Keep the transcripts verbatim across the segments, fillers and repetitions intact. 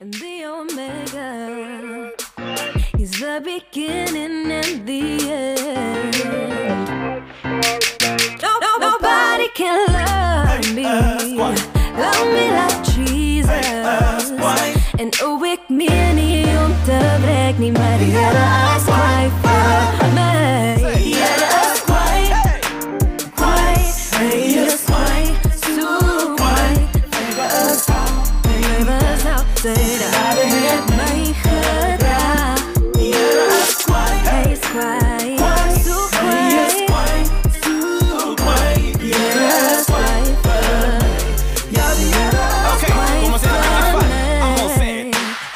and the Omega. He's the beginning and the end. No, no, nobody can love me, love me like Jesus. En oh, ik meer niet om te brek niet, maar die Heere is kwijt voor mij. Die Heere is kwijt, kwijt, hij is kwijt, zo kwijt. Hij was al, hij was al, de Heere heeft mij gedaan. Die Heere is kwijt, hij is kwijt, zo kwijt, zo kwijt. Die Heere is kwijt voor mij, ja die Heere is kwijt voor mij.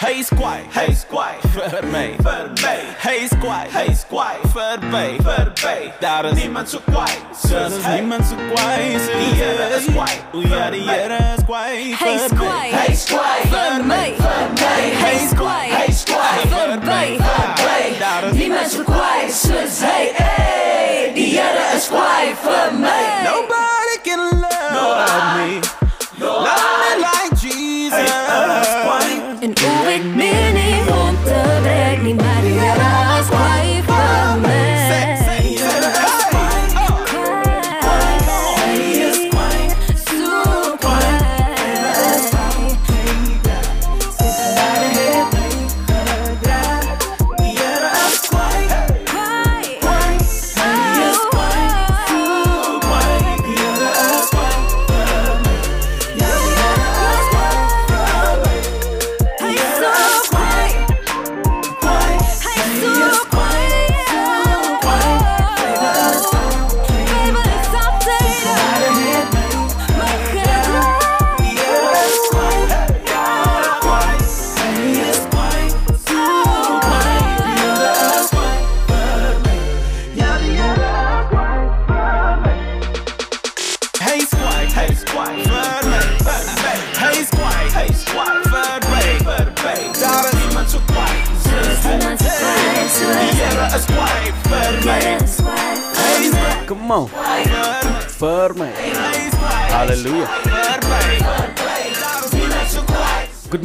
Hey squad, hey squad, voor mij, voor mij. Hey squad, hey squad, voor mij, voor mij. Daar is niemand zo kwaai, daar is niemand zo kwaai. Die Heere is kwaai, oeh ja die Heere is kwaai. Hey squad, hey squad, voor mij, voor mij. Hey squad, hey squad, voor mij, voor mij. Daar is niemand zo kwaai, soos hy, hey. Die Heere is kwaai voor mij. Nobody can love me, love me like Jesus. En hoe ik meer niet om te brek niet, maar die Heere is kwaai voor mij. Die Heere is kwaai, kwaai, hij is kwaai, zo kwaai. Die Heere is kwaai, zit er naar de Heer mee gedraad. Die Heere is kwaai, kwaai, kwaai, hij is kwaai, zo kwaai. Die Heere is kwaai voor mij, ja die Heere is kwaai voor mij. Come on, for me. Hallelujah. Good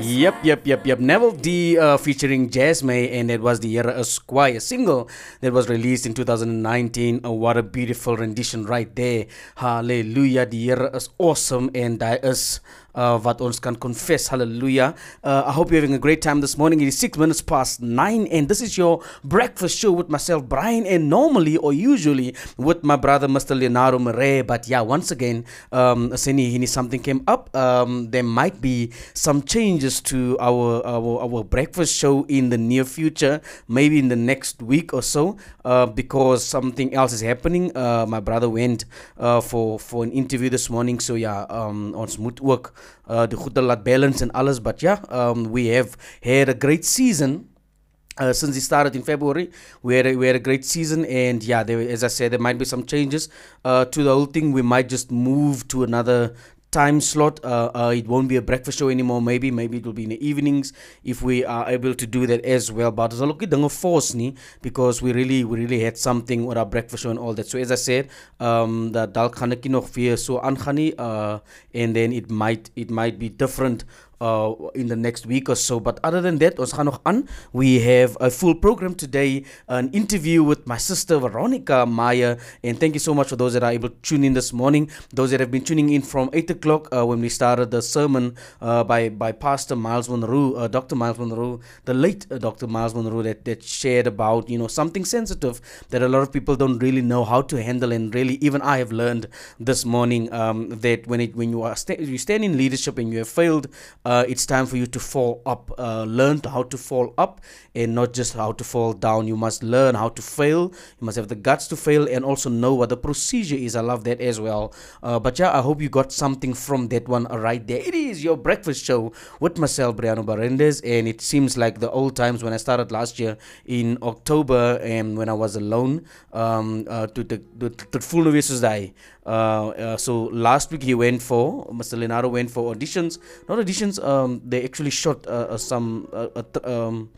Yep, yep, yep, yep. Neville D uh, featuring Jazz May, and it was the Heere is kwaai, a single that was released in two thousand nineteen. Oh, what a beautiful rendition right there. Hallelujah. The Heere is awesome, and I is uh, what ons can confess. Hallelujah. Uh, I hope you're having a great time this morning. It is six minutes past nine, and this is your breakfast show with myself, Brian, and normally or usually with my brother, Mister Leonardo Murray. But yeah, once again, um, something came up. Um, there might be some changes to our, our our breakfast show in the near future, maybe in the next week or so, uh, because something else is happening. Uh, my brother went uh, for for an interview this morning, so yeah, um, ons moet ook de goede laat balance and alles, but yeah, um, we have had a great season. Uh, since it started in February, we had a, we had a great season, and yeah, there, as I said, there might be some changes uh, to the whole thing. We might just move to another time slot. Uh, uh, it won't be a breakfast show anymore. Maybe, maybe it will be in the evenings if we are able to do that as well. But it's a lot of force, because we really, we really had something with our breakfast show and all that. So as I said, um, the dal gaan ek nog weer so aangaan, uh, and then it might, it might be different Uh, in the next week or so. But other than that, ons gaan nog aan. We have a full program today, an interview with my sister Veronica Meyer, and thank you so much for those that are able to tune in this morning, those that have been tuning in from eight o'clock uh, when we started the sermon uh, by, by Pastor Myles Munroe, uh, Doctor Myles Munroe, the late uh, Doctor Myles Munroe, that, that shared about, you know, something sensitive that a lot of people don't really know how to handle, and really even I have learned this morning um, that when it when you are sta- you stand in leadership and you have failed, uh, Uh, it's time for you to fall up. Uh, learn how to fall up and not just how to fall down. You must learn how to fail. You must have the guts to fail and also know what the procedure is. I love that as well. Uh, but yeah, I hope you got something from that one right there. It is your breakfast show with myself, Briano Barendez, and it seems like the old times when I started last year in October and when I was alone. Um, uh, to the to full novices die. Uh, so last week he went for Mister Leonardo went for auditions. Not auditions. Um, they actually shot uh, some uh, uh, um,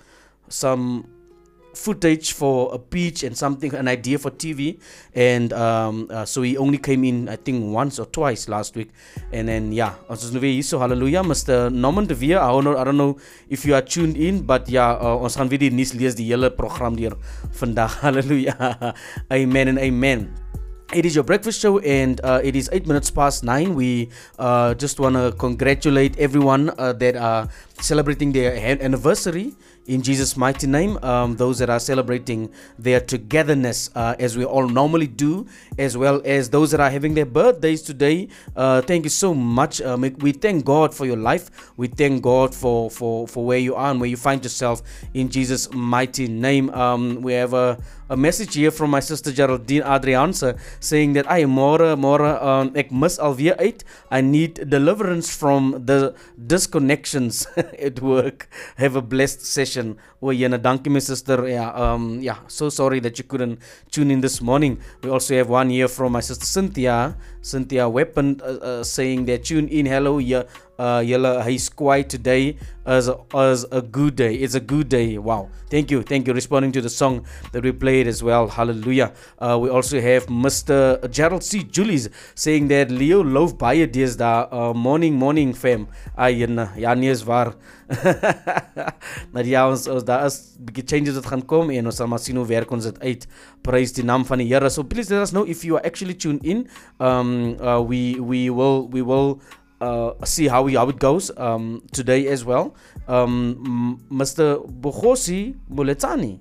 some footage for a pitch and something, an idea for T V, and um, uh, so he only came in I think once or twice last week, and then yeah, so hallelujah, Mister Norman de Vier, I don't know, I don't know if you are tuned in, but yeah, ons gaan weer die nuus lees die hele program deur vandag, hallelujah, amen and amen. It is your breakfast show, and uh, it is eight minutes past nine. We uh, just want to congratulate everyone uh, that are celebrating their anniversary in Jesus' mighty name. Um, those that are celebrating their togetherness, uh, as we all normally do, as well as those that are having their birthdays today. Uh, thank you so much. Um, we thank God for your life. We thank God for, for, for where you are and where you find yourself in Jesus' mighty name. Um, we have a, a message here from my sister Geraldine Adrianse saying that I more more um ek mis alweer uit. I need deliverance from the disconnections at work. Have a blessed session. Oh, yeah, thank you, my sister. Yeah, um, yeah, so sorry that you couldn't tune in this morning. We also have one here from my sister Cynthia, Cynthia Weapon, uh, uh, saying that tune in. Hello, yeah, uh, yeah, he's quiet today as a, as a good day. It's a good day. Wow, thank you, thank you. Responding to the song that we played as well. Hallelujah. Uh, we also have Mister Gerald C. Julies saying that Leo loof baie deesdae. Uh, morning, morning, fam. Ai, ja, nee is waar. Maar ja, ons, ons daar is bietjie changes wat gaan kom en ons sal maar sien hoe werk ons dit uit. Praise die naam van die Here. So please let us know if you are actually tuned in. Um, uh, we we will we will uh, see how we how it goes um, today as well. Um, Mister Bogosi Moletsani,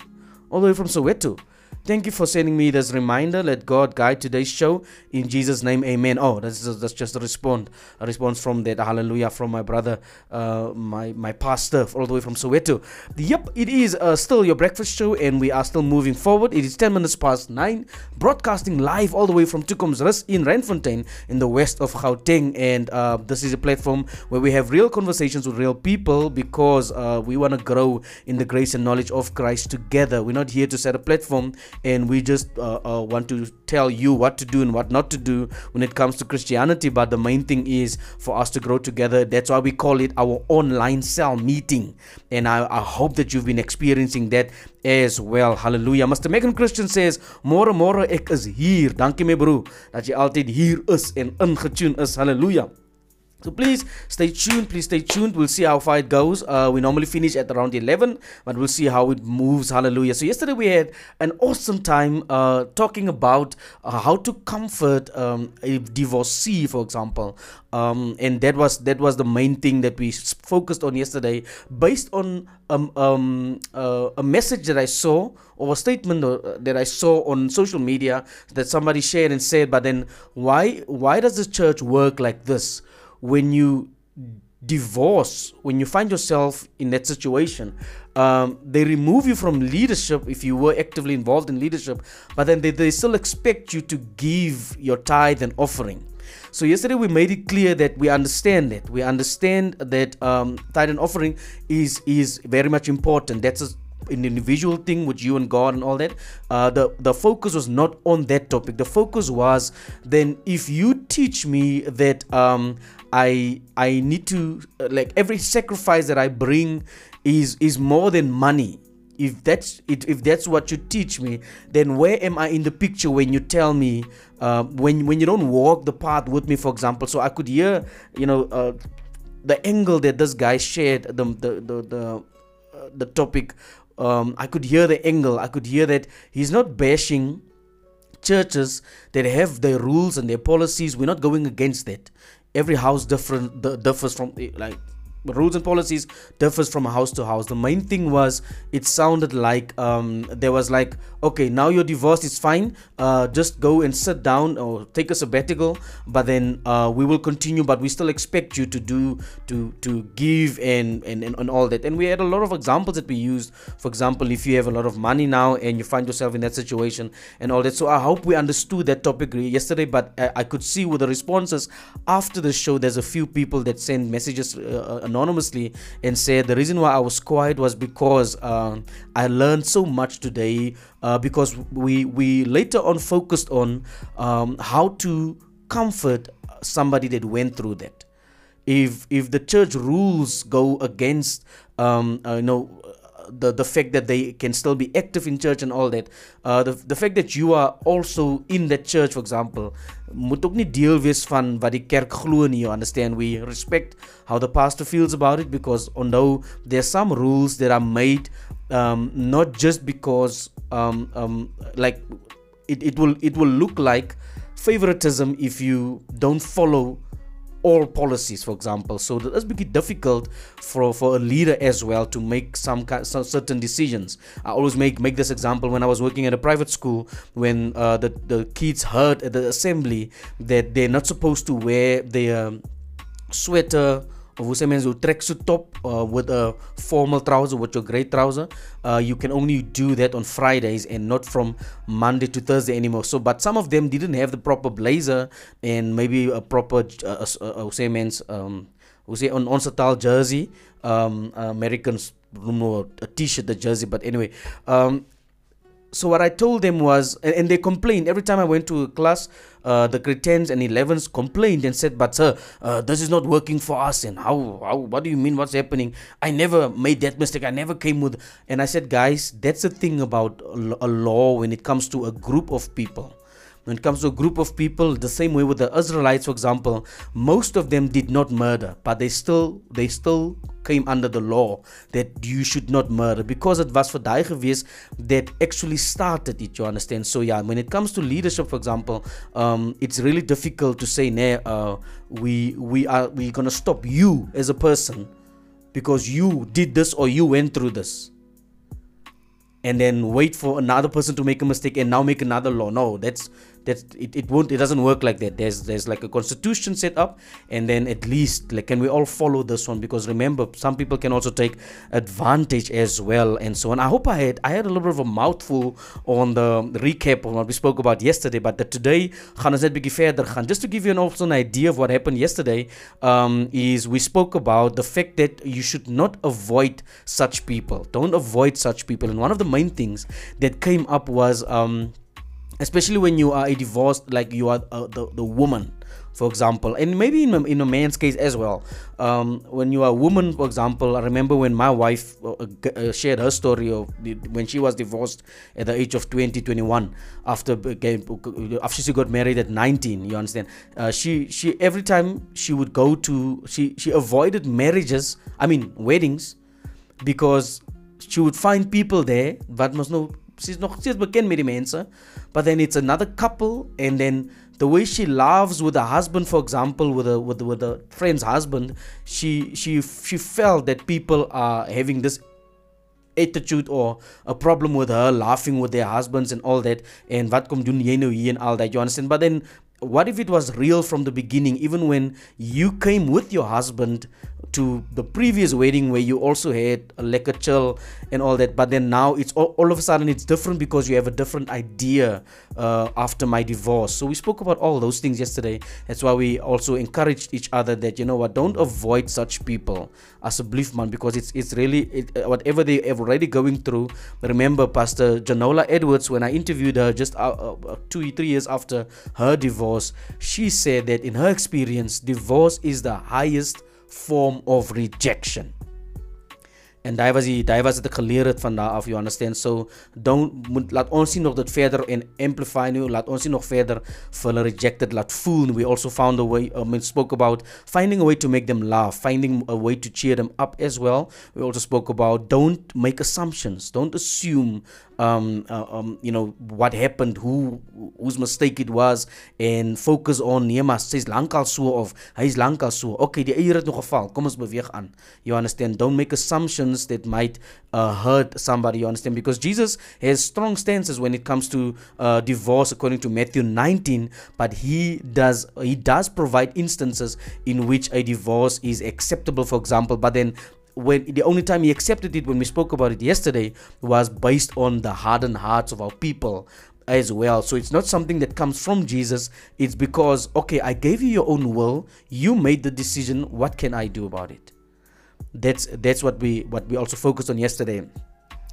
all the way from Soweto. Thank you for sending me this reminder. Let God guide today's show in Jesus' name. Amen. Oh, that's that's just a response, a response from that. Hallelujah, from my brother, uh, my my pastor, all the way from Soweto. Yep, it is uh, still your breakfast show, and we are still moving forward. It is ten minutes past nine, broadcasting live all the way from Tucum's Rus in Randfontein, in the west of Gauteng, and uh, this is a platform where we have real conversations with real people because uh, we want to grow in the grace and knowledge of Christ together. We're not here to set a platform. And we just uh, uh, want to tell you what to do and what not to do when it comes to Christianity. But the main thing is for us to grow together. That's why we call it our online cell meeting. And I, I hope that you've been experiencing that as well. Hallelujah. Mister Megan Christian says, More, more, ek is hier. Dankie my bro, dat jy altyd hier is en ingetune is. Hallelujah. So please stay tuned, please stay tuned. We'll see how far it goes. Uh, we normally finish at around eleven, but we'll see how it moves. Hallelujah. So yesterday we had an awesome time uh, talking about uh, how to comfort um, a divorcee, for example. Um, and that was that was the main thing that we focused on yesterday, based on um, um, uh, a message that I saw, or a statement that I saw on social media that somebody shared and said, but then why why does the church work like this? When you divorce, when you find yourself in that situation, um, they remove you from leadership if you were actively involved in leadership, but then they, they still expect you to give your tithe and offering. So yesterday we made it clear that we understand that. We understand that um, tithe and offering is, is very much important. That's a an individual thing with you and God and all that. Uh, the, the focus was not on that topic. The focus was, then if you teach me that um, I I need to, uh, like every sacrifice that I bring is is more than money. If that's it, if that's what you teach me, then where am I in the picture when you tell me uh, when when you don't walk the path with me, for example? So I could hear, you know, uh, the angle that this guy shared, the the the the, uh, the topic. Um, I could hear the angle. I could hear that he's not bashing churches that have their rules and their policies. We're not going against that. Every house different differs from like rules and policies differs from house to house. The main thing was it sounded like um, there was like, okay, now you're divorced, it's fine. Uh, just go and sit down or take a sabbatical. But then uh, we will continue. But we still expect you to do to to give and and and all that. And we had a lot of examples that we used. For example, if you have a lot of money now and you find yourself in that situation and all that. So I hope we understood that topic yesterday. But I, I could see with the responses after the show, there's a few people that send messages. Uh, anonymously and said the reason why I was quiet was because um, I learned so much today uh, because we we later on focused on um, how to comfort somebody that went through that. If if the church rules go against um, uh, you know the the fact that they can still be active in church and all that, uh, the the fact that you are also in that church, for example, moet ook nie deel wees van wat die kerk glo nie, you understand? We respect how the pastor feels about it, because although there's some rules that are made, um, not just because um, um, like it, it will it will look like favoritism if you don't follow all policies, for example. So that's making it difficult for for a leader as well to make some kind, some certain decisions. I always make make this example. When I was working at a private school, when uh, the the kids heard at the assembly that they're not supposed to wear their um, sweater, who means you tracksuit top uh, with a formal trouser, with your grey trouser, uh, you can only do that on Fridays and not from Monday to Thursday anymore. So, but some of them didn't have the proper blazer and maybe a proper uh, uh, who say means um who say on onsetal jersey, um Americans know a t-shirt, the jersey. But anyway, um. So what I told them was, and, and they complained every time I went to a class, uh, the grade tens and elevens complained and said, but sir, uh, this is not working for us, and how, how, what do you mean, what's happening? I never made that mistake, I never came with, and I said, guys, that's the thing about a law when it comes to a group of people. When it comes to a group of people, the same way with the Israelites, for example, most of them did not murder, but they still they still came under the law that you should not murder, because it was for die gewees that actually started it, you understand? So yeah, when it comes to leadership, for example, um, it's really difficult to say, nah, uh, we we are we're gonna stop you as a person because you did this or you went through this, and then wait for another person to make a mistake and now make another law. No, that's that's it, it won't it doesn't work like that. There's there's like a constitution set up, and then at least like, can we all follow this one? Because remember, some people can also take advantage as well, and so on. I hope I had I had a little bit of a mouthful on the recap of what we spoke about yesterday, but the today gaan ons net bietjie verder gaan. Just to give you an also an idea of what happened yesterday, um, is we spoke about the fact that you should not avoid such people. Don't avoid such people. And one of the main things that came up was, um, especially when you are a divorced, like you are uh, the, the woman, for example, and maybe in a, in a man's case as well, um, when you are a woman, for example, I remember when my wife uh, uh, shared her story of the, when she was divorced at the age of twenty, twenty-one, after, after she got married at nineteen, you understand, uh, she, she every time she would go to, she, she avoided marriages, I mean weddings, because she would find people there, but must know, she's not she's bekend met die mense, but then it's another couple, and then the way she laughs with her husband, for example, with a with with a friend's husband, she she she felt that people are having this attitude or a problem with her laughing with their husbands and all that, and wat kom doen jy nou hier and all that, you understand? But then what if it was real from the beginning, even when you came with your husband to the previous wedding where you also had a lekker chill and all that, but then now it's all, all of a sudden it's different because you have a different idea uh, after my divorce. So we spoke about all those things yesterday. That's why we also encouraged each other that, you know what, don't avoid such people, asseblief man, because it's it's really, it, whatever they have already going through. Remember Pastor Janola Edwards, when I interviewed her just uh, uh, two, three years after her divorce, she said that in her experience, divorce is the highest form of rejection. En daar was die, daar was dit geleer het van daar af, you understand? So don't, laat ons nie nog dit verder en amplify nu, laat ons nie nog verder vir hulle rejected laat voel. We also found a way, um, we spoke about finding a way to make them laugh, finding a way to cheer them up as well. We also spoke about don't make assumptions, don't assume, um, uh, um, you know, what happened, who, whose mistake it was, and focus on, nee maar, sy is lankal so, of hy is lankal so, okay, die eier het nog geval, kom ons beweeg aan, you understand? Don't make assumptions that might uh, hurt somebody, you understand? Because Jesus has strong stances when it comes to uh, divorce, according to Matthew nineteen, but he does he does provide instances in which a divorce is acceptable, for example. But then when the only time he accepted it, when we spoke about it yesterday, was based on the hardened hearts of our people as well. So it's not something that comes from Jesus. It's because, okay, I gave you your own will, you made the decision, what can I do about it? That's that's what we what we also focused on yesterday.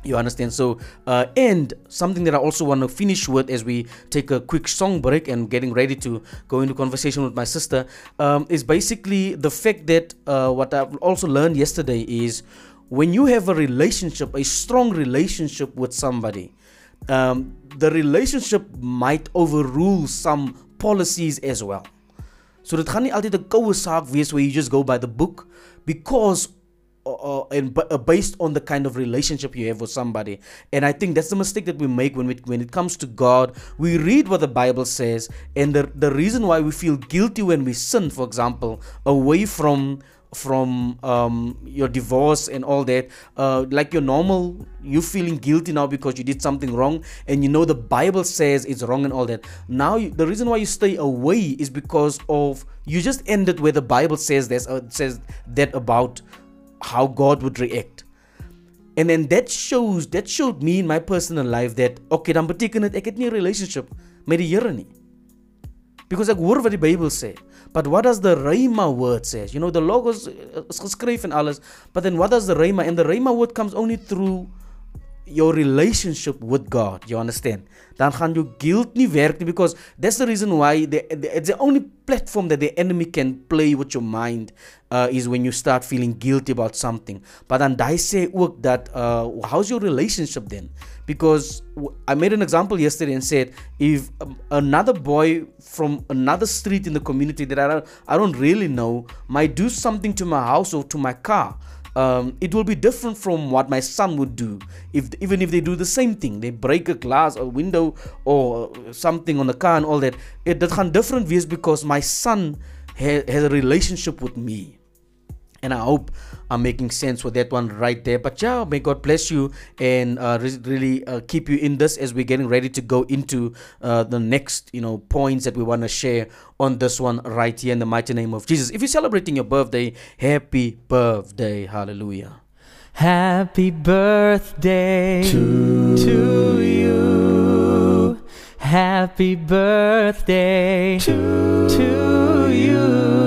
You understand? So, uh, and something that I also want to finish with as we take a quick song break and getting ready to go into conversation with my sister, um, is basically the fact that uh, what I've also learned yesterday is when you have a relationship, a strong relationship with somebody, um, the relationship might overrule some policies as well. So dit gaan nie altyd 'n koue saak wees where you just go by the book, because uh, and b based on the kind of relationship you have with somebody. And I think that's the mistake that we make when we, when it comes to God. We read what the Bible says, and the the reason why we feel guilty when we sin, for example, away from from um your divorce and all that, uh like your normal, you feeling guilty now because you did something wrong, and you know the Bible says it's wrong and all that. Now you, the reason why you stay away is because of you just ended where the Bible says this, uh, says that about how God would react. And then that shows, that showed me in my personal life that okay, dan beteken dit ek het nie 'n relationship met die Here nie. Because ek hoor wat die Bybel sê, but what does the Rhema word says? You know, the logos is geskryf en alles, but then what does the Rhema? And the Rhema word comes only through your relationship with God. You understand? Dan gaan jou guilt nie werk nie, because that's the reason why they, they, it's the only platform that the enemy can play with your mind, uh, is when you start feeling guilty about something. But dan daai sê ook dat uh, how's your relationship then? Because I made an example yesterday and said, if um, another boy from another street in the community that I don't, I don't really know might do something to my house or to my car, Um, it will be different from what my son would do, if even if they do the same thing, they break a glass or window or something on the car and all that. It that gaan different wees because my son ha has a relationship with me. And I hope I'm making sense with that one right there. But yeah, may God bless you and uh, re really uh, keep you in this as we're getting ready to go into uh, the next, you know, points that we want to share on this one right here in the mighty name of Jesus. If you're celebrating your birthday, happy birthday. Hallelujah. Happy birthday to, to you. Happy birthday to, to you.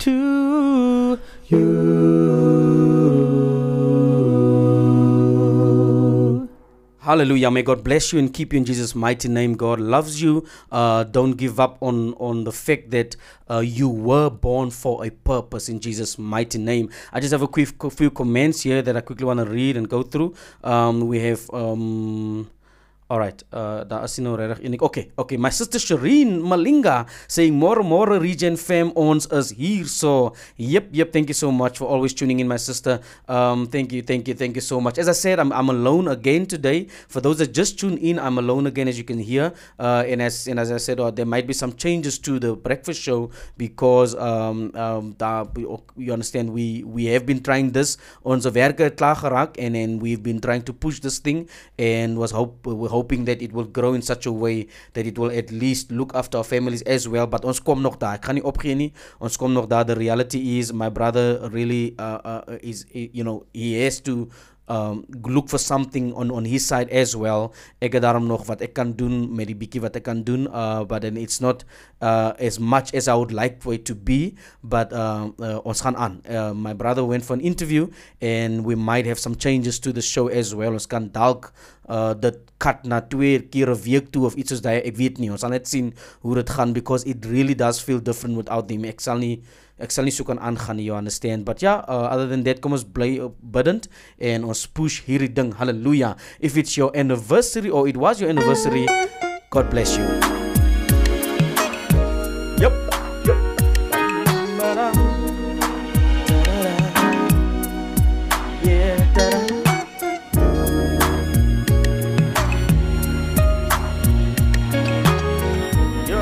to you. Hallelujah. May God bless you and keep you in Jesus' mighty name. God loves you. Uh, don't give up on, on the fact that Uh, you were born for a purpose in Jesus' mighty name. I just have a quick few comments here that I quickly want to read and go through. Um, we have... Um Alright, uh, okay, okay. My sister Shireen Malinga saying, more, more region fam owns us here. So, yep, yep, thank you so much for always tuning in, my sister. Um, thank you, thank you, thank you so much. As I said, I'm, I'm alone again today. For those that just tuned in, I'm alone again, as you can hear. Uh, and, as, and as I said, oh, there might be some changes to the breakfast show because, um, um, you understand, we, we have been trying this. Ons werk het klaar geraak, and then we've been trying to push this thing and was hope, we hope hoping that it will grow in such a way that it will at least look after our families as well. But ons kom nog daar. Ek gaan nie opgee nie. Ons kom nog daar. The reality is, my brother really uh, uh, is, you know, he has to um, look for something on on his side as well. Ek het daarom nog wat ek kan doen met die bietjie wat ek kan doen. Uh, but then it's not uh, as much as I would like for it to be. But uh, uh, ons gaan aan. Uh, my brother went for an interview, and we might have some changes to the show as well. Ons kan dalk Uh, dat cut na twee keer een week toe of iets soos die, ek weet nie, ons sal net sien hoe dit gaan, because it really does feel different without him. Ek sal nie, ek sal nie so kan aangaan nie, you understand, but yeah, uh, other than that, kom ons bly opbidend, en ons push hierdie ding, hallelujah. If it's your anniversary, or it was your anniversary, God bless you. Yep, yep.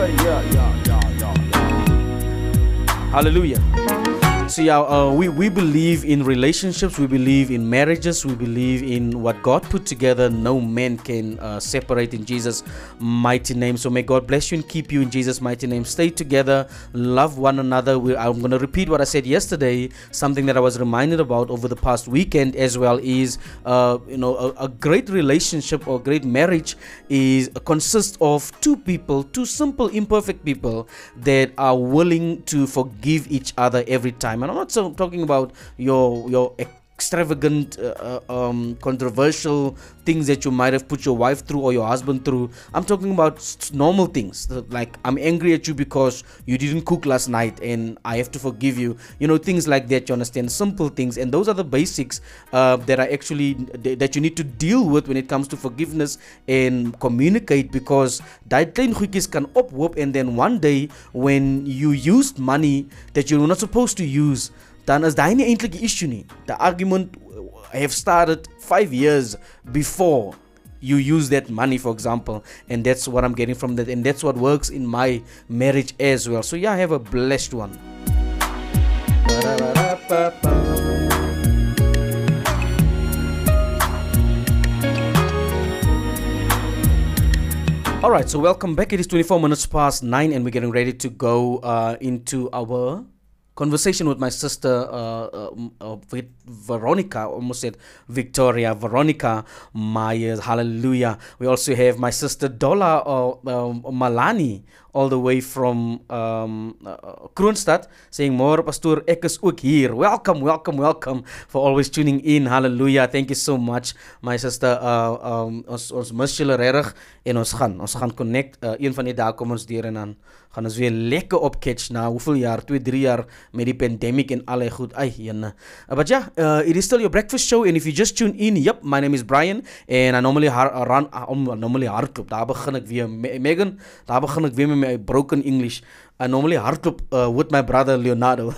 Yeah, hallelujah. So yeah, uh, we, we believe in relationships, we believe in marriages, we believe in what God put together, no man can uh, separate in Jesus' mighty name. So may God bless you and keep you in Jesus' mighty name. Stay together, love one another. We, I'm going to repeat what I said yesterday, something that I was reminded about over the past weekend as well is, uh, you know, a, a great relationship or great marriage is uh, consists of two people, two simple, imperfect people that are willing to forgive each other every time. And I'm not so talking about your your extravagant, uh, um, controversial things that you might have put your wife through or your husband through. I'm talking about normal things, like I'm angry at you because you didn't cook last night and I have to forgive you. You know, things like that, you understand, simple things. And those are the basics uh, that are actually, that you need to deal with when it comes to forgiveness and communicate, because that klein goedjies can ophoop, and then one day when you used money that you were not supposed to use, dan is daai nie eintlik die issue nie. The argument have started five years before you use that money, for example, and that's what I'm getting from that, and that's what works in my marriage as well. So yeah, I have a blessed one. Alright, so welcome back. It is twenty-four minutes past nine and we're getting ready to go uh, into our conversation with my sister, uh, uh, uh, with Veronica, almost said Victoria, Veronica Meyer, hallelujah. We also have my sister Dola or uh, uh, Malani, all the way from um, uh, Kroonstad, saying, "More Pastor, ek is ook hier." Welcome, welcome, welcome for always tuning in. Hallelujah. Thank you so much, my sister. Uh, um, ons ons misjule regtig en ons gaan, ons gaan connect. Uh, een van die dae kom ons deur en dan gaan ons weer lekker opcatch na hoeveel jaar, twee, drie jaar met die pandemic en allerlei goed. Ai, jene. Uh, but yeah, uh, it is still your breakfast show, and if you just tune in, yep, my name is Brian and I normally har run, I normally hardloop. Daar begin ek weer me Megan, daar begin ek weer met my broken English. I normally hardloop uh, with my brother Leonardo.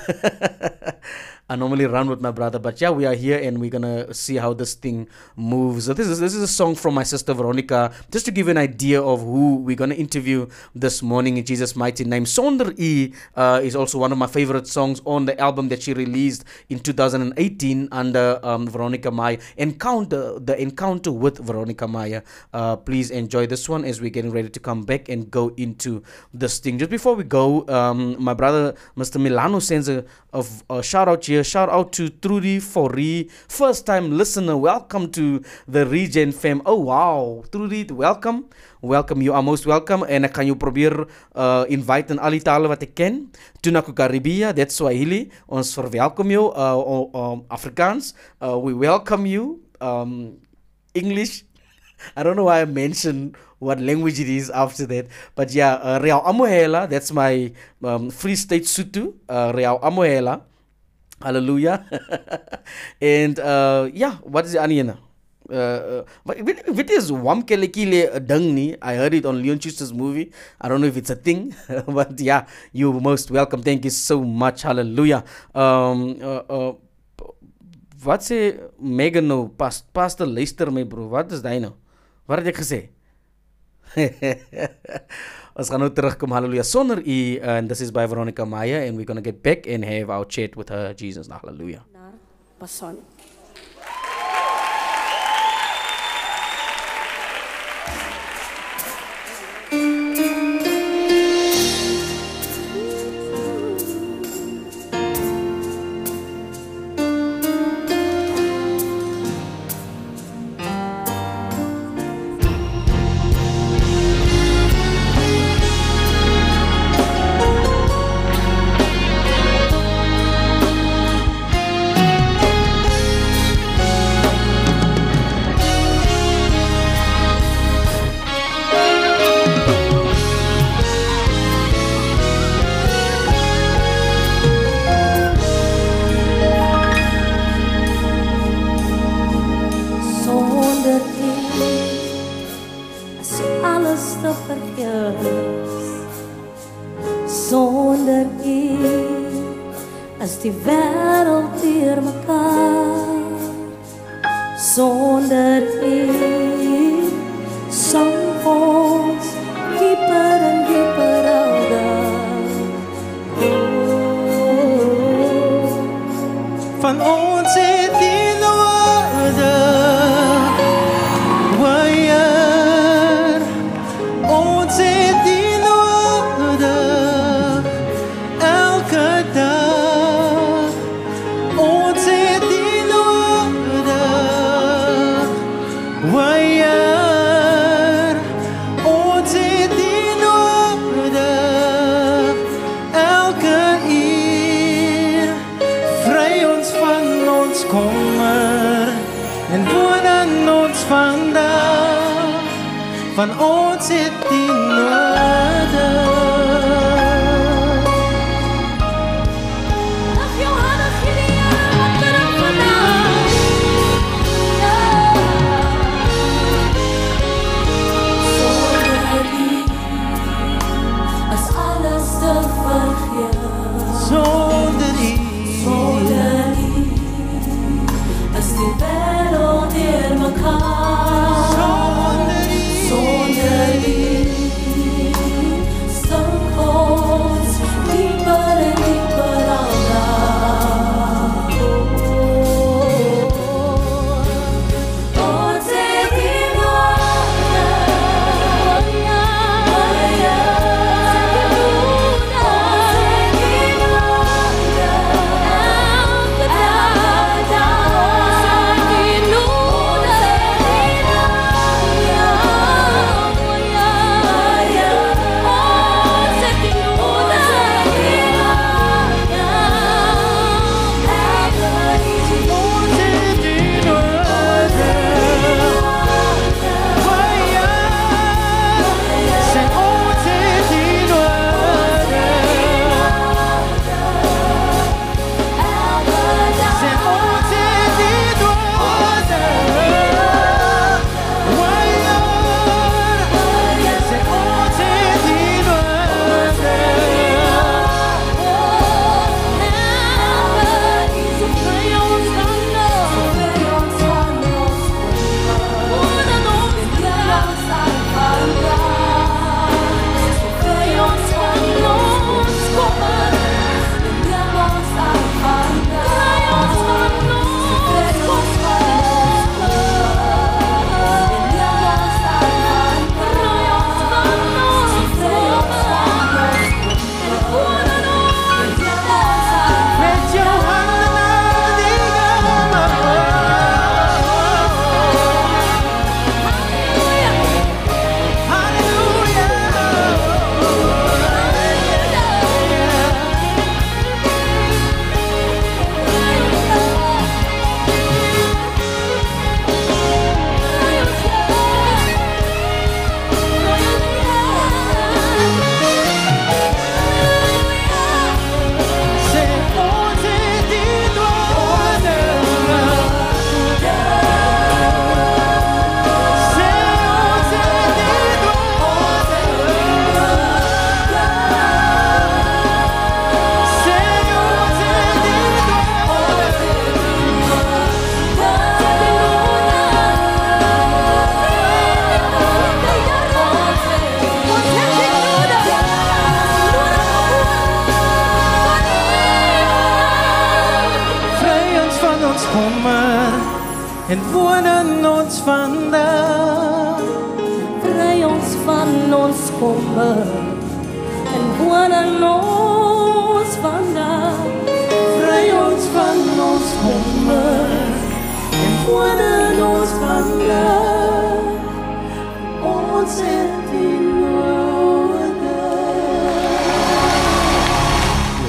I normally run with my brother, but yeah, we are here and we're gonna see how this thing moves. So this is this is a song from my sister Veronica, just to give you an idea of who we're gonna interview this morning in Jesus' mighty name. Sonder E uh, is also one of my favorite songs on the album that she released in two thousand eighteen under um, Veronica Meyer. Encounter the encounter with Veronica Meyer. Uh, please enjoy this one as we're getting ready to come back and go into this thing. Just before we go, um, my brother Mister Milano sends a, a, a shout out here. Shout out to Trudy Forrie, first time listener. Welcome to the Region fam. Oh wow, Trudy, welcome. Welcome, you are most welcome. En ek gaan jou probeer uh, invite in al die tale wat ek ken. Tunaku Karibia, that's Swahili. Ons verwelkom jou. Uh, um, Afrikaans, uh, we welcome you. Um, English, I don't know why I mentioned what language it is after that. But yeah, uh, Real Amohela, that's my um, Free State Sutu. Uh, Real Amohela. Hallelujah. And uh, yeah, what is the onion? Uh, but if it is Wamkelekile Dungni, I heard it on Leon Schuster's movie. I don't know if it's a thing, but yeah, you're most welcome. Thank you so much. Hallelujah. Um, uh, uh, what's a Megan? No, past, Pastor Leicester, my bro. What is that? What did I say? Ons gaan nou terugkom, hallelujah, sonder u, uh, and this is by Veronica Meyer, and we're going to get back and have our chat with her, Jesus, hallelujah. Person. Why? van ons het die nodig. Lig jou handen, gee die Heere wat vir hom vandag. Zonder U is alles te vergeef. Zonder U, zonder U is die wereld deur mekaar.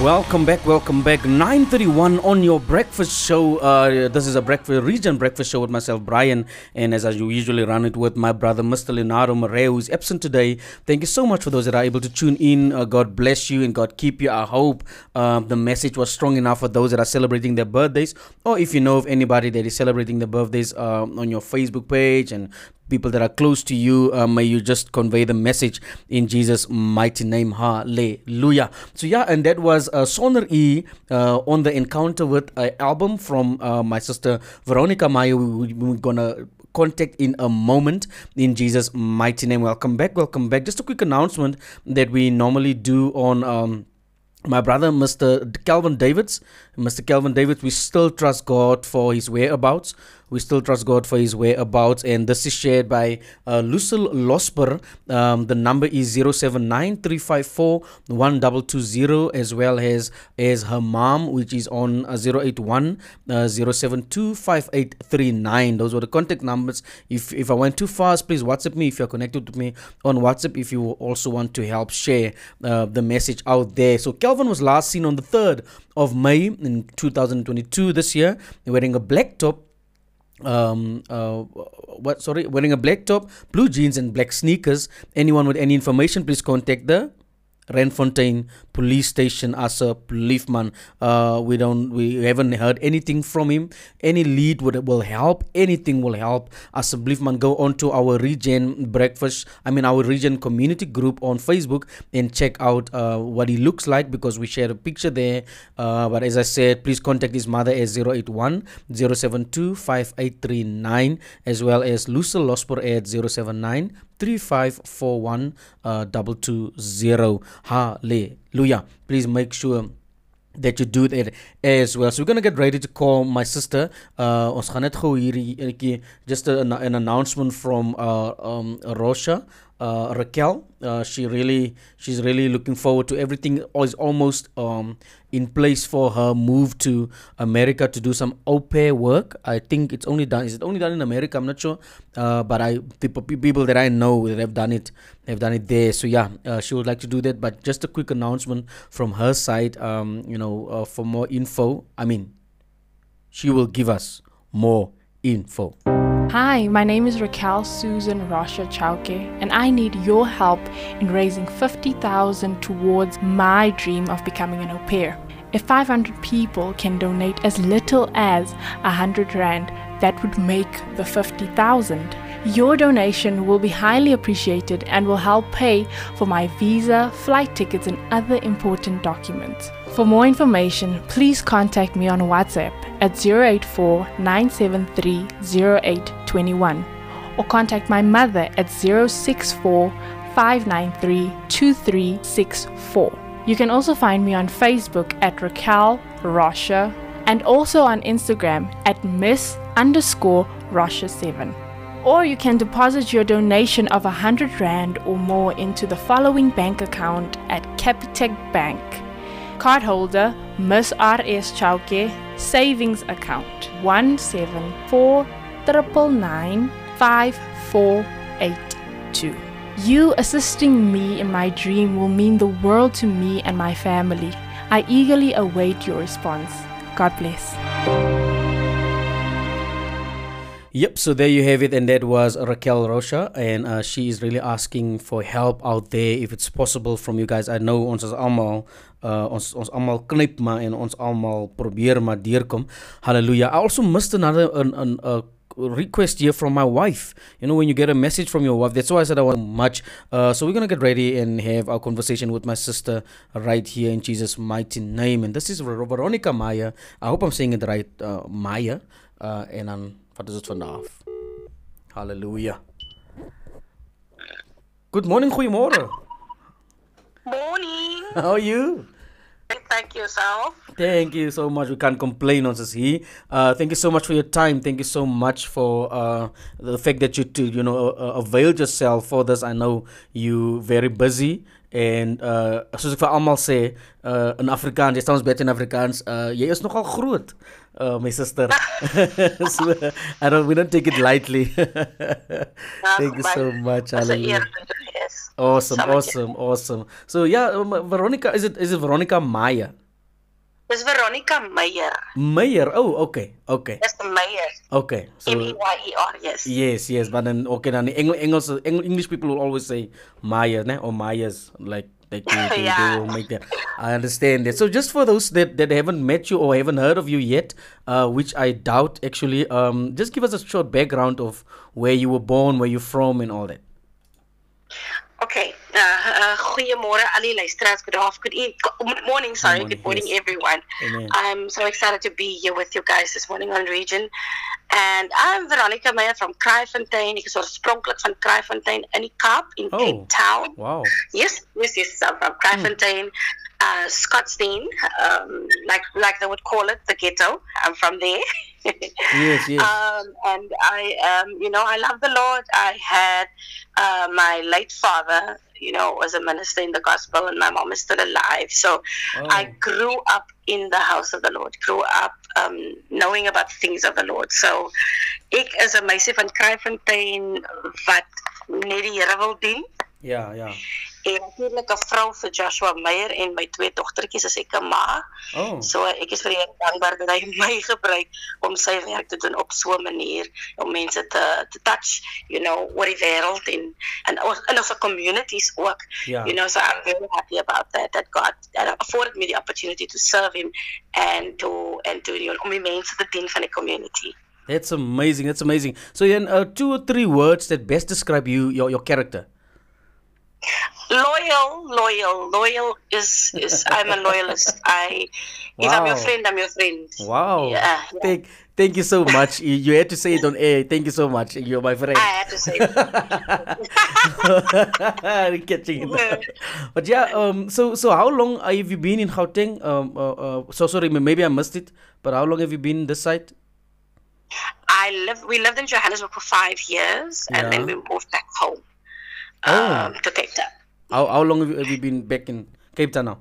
Welcome back, welcome back. nine thirty-one on your breakfast show. Uh, this is a breakfast region breakfast show with myself, Brian, and as I usually run it with my brother, Mister Leonardo Murray, who is absent today. Thank you so much for those that are able to tune in. Uh, God bless you and God keep you. I hope uh, the message was strong enough for those that are celebrating their birthdays, or if you know of anybody that is celebrating their birthdays uh, on your Facebook page and people that are close to you, uh, may you just convey the message in Jesus' mighty name. Hallelujah. So yeah, and that was uh, Sonner E uh, on the Encounter with an album from uh, my sister Veronica Meyer. We, we're gonna contact in a moment in Jesus' mighty name. Welcome back, welcome back. Just a quick announcement that we normally do on um my brother, Mister Calvin Davids. Mister Calvin Davids, we still trust God for his whereabouts. We still trust God for his whereabouts. And this is shared by uh, Lucille Losper. Um, the number is zero seven nine, three five four, one two two zero, as well as, as her mom, which is on uh, zero eight one, zero seven two, five eight three nine. Those were the contact numbers. If, if I went too fast, please WhatsApp me if you're connected to me on WhatsApp, if you also want to help share uh, the message out there. So Calvin was last seen on the third of May in two thousand twenty-two, this year, wearing a black top um uh what sorry wearing a black top, blue jeans and black sneakers. Anyone with any information, please contact the Randfontein Police Station as a policeman. Uh, we don't, we haven't heard anything from him. Any lead would will help. Anything will help. As a policeman, go on to our Region breakfast. I mean our Region community group on Facebook and check out uh, what he looks like, because we share a picture there. Uh, but as I said, please contact his mother as zero eight one zero seven two five eight three nine, as well as Lucille Losper at zero seven nine three five four one uh, double two zero. Hallelujah. Please make sure that you do that as well. So we're gonna get ready to call my sister. Uh, ons gaan net gou hierdie just a, an announcement from uh, um, Rocha. Uh, Raquel, uh, she really, she's really looking forward to everything. Is almost um, in place for her move to America to do some au pair work. I think it's only done. Is it only done in America? I'm not sure. Uh, but I, the people that I know that have done it, have done it there. So yeah, uh, she would like to do that. But just a quick announcement from her side. Um, you know, uh, for more info. I mean, she will give us more info. Hi, my name is Raquel Susan Rocha Chauke, and I need your help in raising fifty thousand towards my dream of becoming an au pair. If five hundred people can donate as little as one hundred rand, that would make the fifty thousand. Your donation will be highly appreciated and will help pay for my visa, flight tickets and other important documents. For more information, please contact me on WhatsApp at zero eight four nine seven three zero eight two one or contact my mother at zero six four five nine three two three six four. You can also find me on Facebook at Raquel Rocha and also on Instagram at Miss underscore Rocha seven. Or you can deposit your donation of one hundred rand or more into the following bank account at Capitec Bank. Cardholder Miss R S Chauke Savings Account one seven four nine nine nine five four eight two. You assisting me in my dream will mean the world to me and my family. I eagerly await your response. God bless. Yep, so there you have it, and that was Raquel Rocha, and uh, she is really asking for help out there if it's possible from you guys. I know ons is almal uh, ons ons almal knyp maar en ons almal probeer maar deurkom. Hallelujah. I also missed another an an uh, request here from my wife. You know, when you get a message from your wife, that's why I said I want much. Uh, so we're gonna get ready and have our conversation with my sister right here in Jesus' mighty name. And this is Veronica Meyer. I hope I'm saying it right, uh, Meyer. Uh, and I'm what is it for now? Hallelujah. Good morning, goeiemorgen. Morning. How are you? Thank yourself. Thank you so much. We can't complain on this here. Uh, thank you so much for your time. Thank you so much for uh, the fact that you to, you know uh, availed yourself for this. I know you very busy and uh, soos ek vir almal sê uh, in Afrikaans, jy sounds better in Afrikaans. Uh, jy is nogal groot, uh, my sister. So, I don't we don't take it lightly. Thank you so much. Hallelujah. Awesome, awesome, awesome. So yeah, um, Veronica, is it is it Veronica Meyer? It's Veronica Meyer. Meyer, oh, okay, okay. That's the Meyer. Okay. So, M E Y E R, yes. Yes, yes, but then, okay, then English, English, English people will always say Meyer, né? Or Myers, like, they, they, they, yeah. They will make that. I understand that. So just for those that, that haven't met you or haven't heard of you yet, uh, which I doubt, actually, um, just give us a short background of where you were born, where you're from, and all that. Okay. Uh, uh, goeiemorgen, alle luisteraars. Good afternoon. Good morning, sorry. Good morning, good morning yes. Everyone. Amen. I'm so excited to be here with you guys this morning on Region. And I'm Veronica Meyer from Kraaifontein. Ek is oorspronklik van Kraaifontein in die Kaap in oh, Cape Town. Wow. Yes, yes, yes. I'm from Kraaifontein, mm. uh, Scottsdene, um, like like they would call it, the ghetto. I'm from there. Yes, yes. Um, and I, um, you know, I love the Lord. I had uh, my late father, you know, was a minister in the gospel, and my mom is still alive. So oh. I grew up in the house of the Lord, grew up um, knowing about the things of the Lord. So, ek is a meisie van Kraaifontein wat net die Here wil doen. Yeah, yeah. En natuurlik 'n vrou vir Joshua Meyer en my twee dogtertjies is ek 'n ma. Oh. So ek is vir die dankbaar dat hy my gebruik om sy werk te doen op so 'n manier om mense te te touch, you know, oor die wêreld en en in ons communities ook. Yeah. You know, so I'm very happy about that that God that afforded me the opportunity to serve him and to and to you know, om die mense te dien van die community. That's amazing. That's amazing. So in uh, two or three words that best describe you your your character. Loyal, loyal, loyal is, is I'm a loyalist. I, wow. If I'm your friend, I'm your friend. Wow. Yeah, yeah. Thank, thank you so much. You, you had to say it on air. Thank you so much. You're my friend. I had to say it. Catching it up. But yeah, um, so so how long have you been in Gauteng? Um, uh, uh, so sorry, maybe I missed it, but how long have you been in this site? I live. We lived in Johannesburg for five years, yeah. And then we moved back home. Oh. Um, to Cape Town. How, how long have you, have you been back in Cape Town now?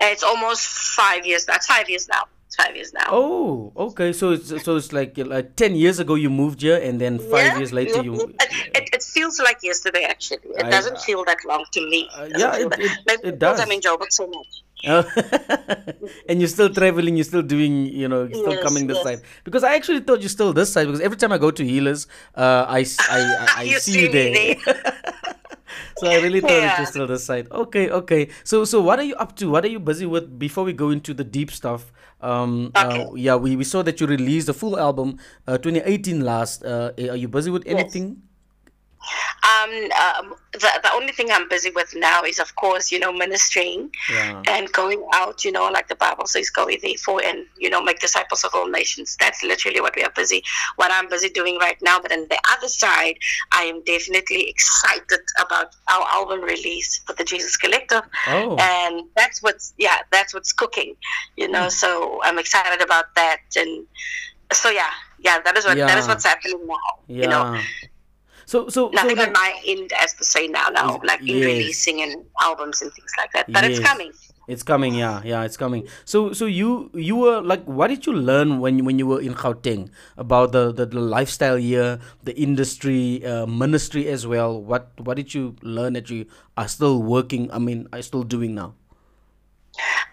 It's almost five years now. It's five years now. It's five years now. Oh, okay. So it's so it's like like ten years ago you moved here, and then five yeah, years later yeah, you. It, it, it feels like yesterday actually. It I, doesn't feel that long to me. Uh, yeah, it, it, Maybe it does. I'm in Joburg so much. And you're still traveling, you're still doing, you know, you're still yes, coming this yes. side. Because I actually thought you're still this side, because every time I go to Healers, uh, I, I, I, I you see, see you there. there. So I really thought yeah. it was still this side. Okay, okay. So so what are you up to? What are you busy with before we go into the deep stuff? Um, okay. uh, yeah, we, we saw that you released a full album, uh, twenty eighteen last. Uh, are you busy with anything? Yes. Um, um, the, the only thing I'm busy with now is, of course, you know, ministering yeah. and going out, you know, like the Bible says, go ye therefore and, you know, make disciples of all nations. That's literally what we are busy, what I'm busy doing right now. But on the other side, I am definitely excited about our album release for the Jesus Collective. Oh. And that's what's, yeah, that's what's cooking, you know, mm. so I'm excited about that. And so, yeah, yeah, that is what yeah. that is what's happening now, yeah. you know. So, so, Nothing so on my end as to say now, now like in yes. releasing and albums and things like that. But yes. it's coming. It's coming, yeah, yeah, it's coming. So, so you you were like, what did you learn when when you were in Gauteng about the, the, the lifestyle here, the industry, uh, ministry as well? What what did you learn that you are still working? I mean, are still doing now?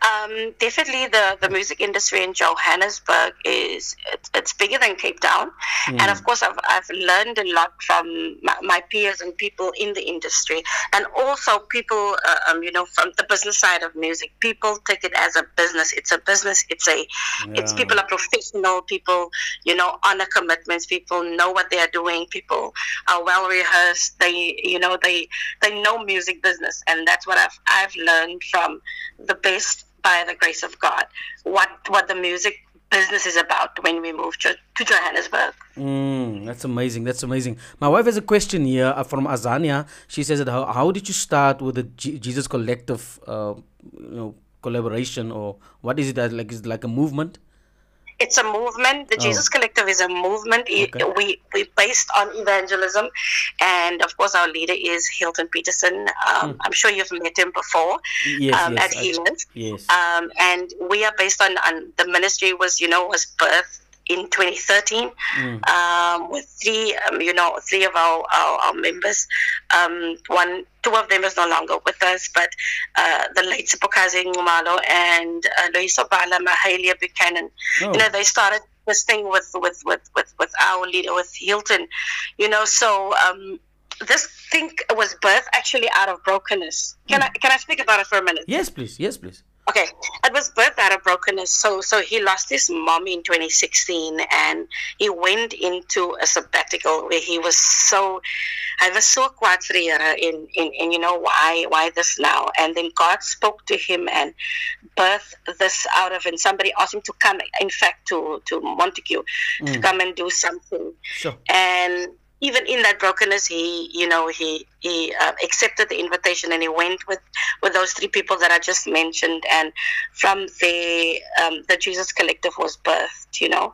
Um, definitely the, the music industry in Johannesburg is it's, it's bigger than Cape Town mm. and of course I've, I've learned a lot from my, my peers and people in the industry, and also people uh, um, you know, from the business side of music. People take it as a business. It's a business. It's a yeah. it's people are professional. People, you know, honor commitments. People know what they are doing. People are well rehearsed. They, you know, they they know music business, and that's what I've I've learned from the best, by the grace of God, what what the music business is about when we moved to, to Johannesburg. Mm, that's amazing. That's amazing. My wife has a question here from Azania. She says that how, how did you start with the G- Jesus Collective, uh, you know, collaboration, or what is it that, like? Is it like a movement? It's a movement. The oh. Jesus Collective is a movement. Okay. We we based on evangelism, and of course our leader is Hilton Peterson. Um, mm. I'm sure you've met him before. Yes, um, yes, at Healers. Yes. Um, and we are based on, on the ministry was you know was birthed in twenty thirteen mm. um, with three um, you know three of our our, our members. Um, one. Two of them is no longer with us, but uh, the late Sipokazi Ngumalo and uh, Luis Obala Mahalia Buchanan. Oh. You know, they started this thing with with, with, with, with our leader, with Hilton. You know, so um, this thing was birthed actually out of brokenness. Can mm. I can I speak about it for a minute? Yes, please. Yes, please. Okay, it was birthed out of brokenness. So, so he lost his mom in twenty sixteen, and he went into a sabbatical where he was so. I was so kwaadvrere in, in in you know why why this now? And then God spoke to him and birthed this out of. And somebody asked him to come, in fact, to to Montague mm. to come and do something. Sure. And even in that brokenness, he, you know, he he uh, accepted the invitation, and he went with, with those three people that I just mentioned, and from the um, the Jesus Collective was birthed, you know.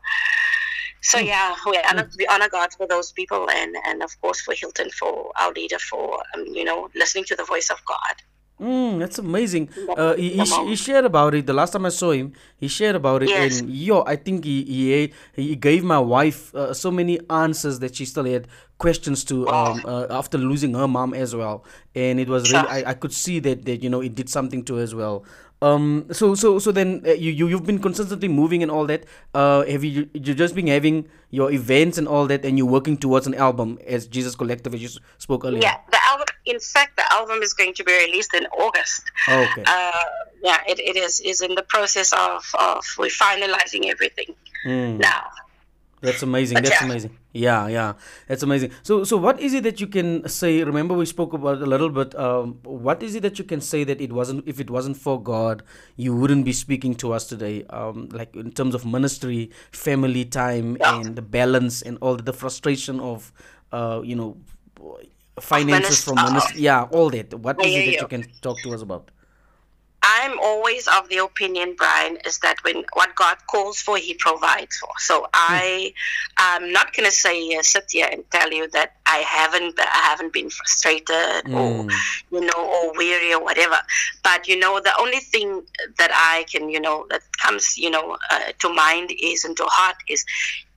So yeah, we honor, we honor God for those people, and, and of course for Hilton, for our leader, for um, you know, listening to the voice of God. Mm, that's amazing. Uh, he, he, he shared about it. The last time I saw him, he shared about it. Yes. And yo, I think he he, ate, he gave my wife uh, so many answers that she still had questions to um, uh, after losing her mom as well. And it was really, I, I could see that, that, you know, it did something to her as well. Um, so so so then uh, you, you you've been consistently moving and all that. Uh, have you you've just been having your events and all that, and you're working towards an album as Jesus Collective, as you spoke earlier? Yeah, the album. In fact, the album is going to be released in August. Oh, okay. Uh, yeah, it, it is is in the process of of we're finalizing everything mm. now. That's amazing. But that's yeah. amazing. Yeah, yeah, that's amazing. So, so what is it that you can say? Remember, we spoke about it a little bit. Um, what is it that you can say that it wasn't? If it wasn't for God, you wouldn't be speaking to us today. Um, like in terms of ministry, family time, yeah. and the balance, and all the frustration of, uh, you know, finances from ministry. Yeah, all that. What yeah, is it yeah, that yeah. you can talk to us about? I'm always of the opinion, Brian, is that when what God calls for, He provides for. So I, I'm not gonna say uh, sit here and tell you that I haven't, I haven't been frustrated mm. or you know or weary or whatever. But you know, the only thing that I can you know that comes you know uh, to mind is and to heart is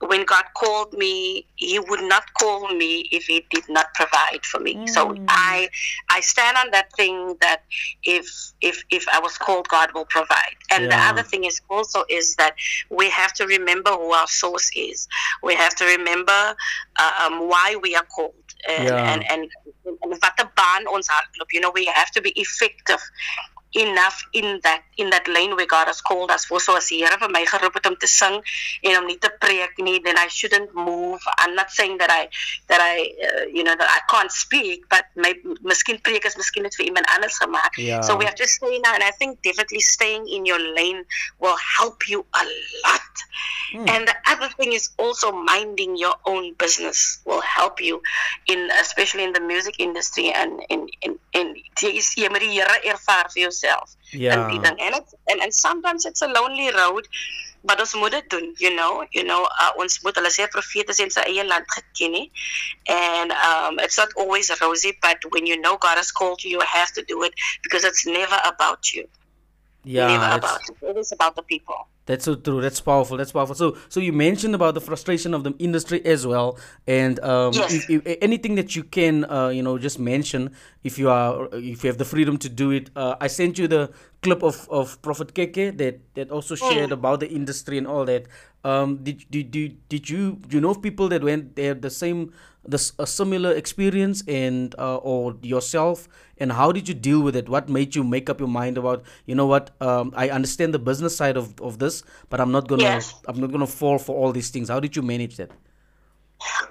when God called me, He would not call me if He did not provide for me. Mm. So I, I stand on that thing that if if if I I was called, God will provide. And yeah. the other thing is also is that we have to remember who our source is. We have to remember um, why we are called. And, yeah. and, and, and you know, we have to be effective enough in that in that lane where God has called us for. So as Here for my geroep om te sing en om nie te preek nie, then I shouldn't move. I'm not saying that I that I uh, you know that I can't speak, but my miskien preek is miskien net vir iemand anders gemaak. Yeah. So we have to stay now, and I think definitely staying in your lane will help you a lot. Mm. And the other thing is also minding your own business will help you in especially in the music industry and in in in jy moet die Here ervaar vir jou. Yeah. And, and, it, and and sometimes it's a lonely road, but ons moet dit doen, you know, you know, uh, ons moet hulle sê profete is in sy eie land geken nie. And um, it's not always rosy, but when you know God has called you, you have to do it because it's never about you. Yeah, never about you. It is about the people. That's so true. That's powerful. That's powerful. So, so you mentioned about the frustration of the industry as well, and um, yes. if, if, anything that you can, uh, you know, just mention if you are, if you have the freedom to do it. Uh, I sent you the clip of, of Prophet Keke that, that also shared mm. about the industry and all that. Um, did did did, did you do you know of people that went they had the same the a similar experience and uh, or yourself, and how did you deal with it? What made you make up your mind about you know what? Um, I understand the business side of of this. But I'm not gonna. Yes. I'm not gonna fall for all these things. How did you manage that?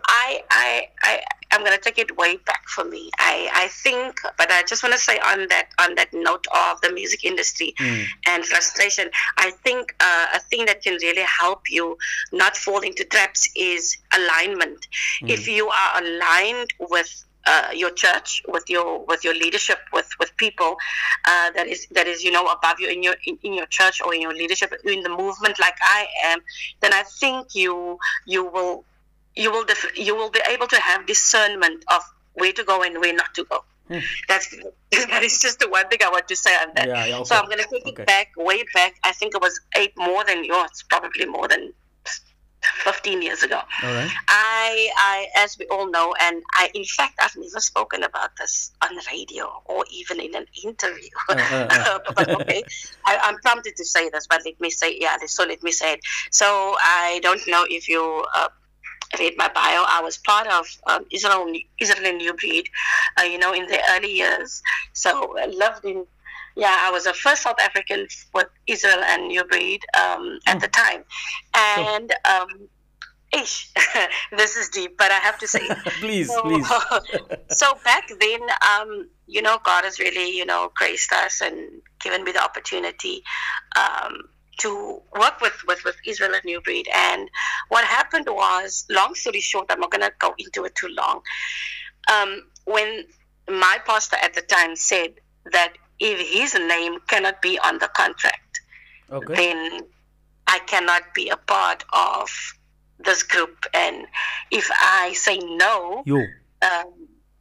I, I, I, I'm gonna take it way back for me. I, I think, but I just want to say on that, on that note of the music industry mm. and frustration. I think uh, a thing that can really help you not fall into traps is alignment. Mm. If you are aligned with. Uh, your church, with your with your leadership, with with people uh, that is that is you know above you in your in, in your church or in your leadership in the movement like I am, then I think you you will you will def- you will be able to have discernment of where to go and where not to go. Hmm. That's that is just the one thing I want to say on that. Yeah, yeah, also, so I'm going to take okay. it back way back. I think it was eight more than yours, probably more than. fifteen years ago. All right. I, I, as we all know, and I, in fact, I've never spoken about this on radio or even in an interview. Uh, uh, uh. But okay, I, I'm prompted to say this, but let me say, yeah, so let me say it. So I don't know if you uh, read my bio. I was part of um, Israel, Israel and New Breed, uh, you know, in the early years. So I lived in, yeah, I was the first South African with Israel and New Breed um, at mm. the time. And, um, ish, this is deep, but I have to say. please, so, please. So back then, um, you know, God has really, you know, graced us and given me the opportunity um, to work with, with, with Israel and New Breed. And what happened was, long story short, I'm not going to go into it too long. Um, when my pastor at the time said that, if his name cannot be on the contract, okay. then I cannot be a part of this group. And if I say no um,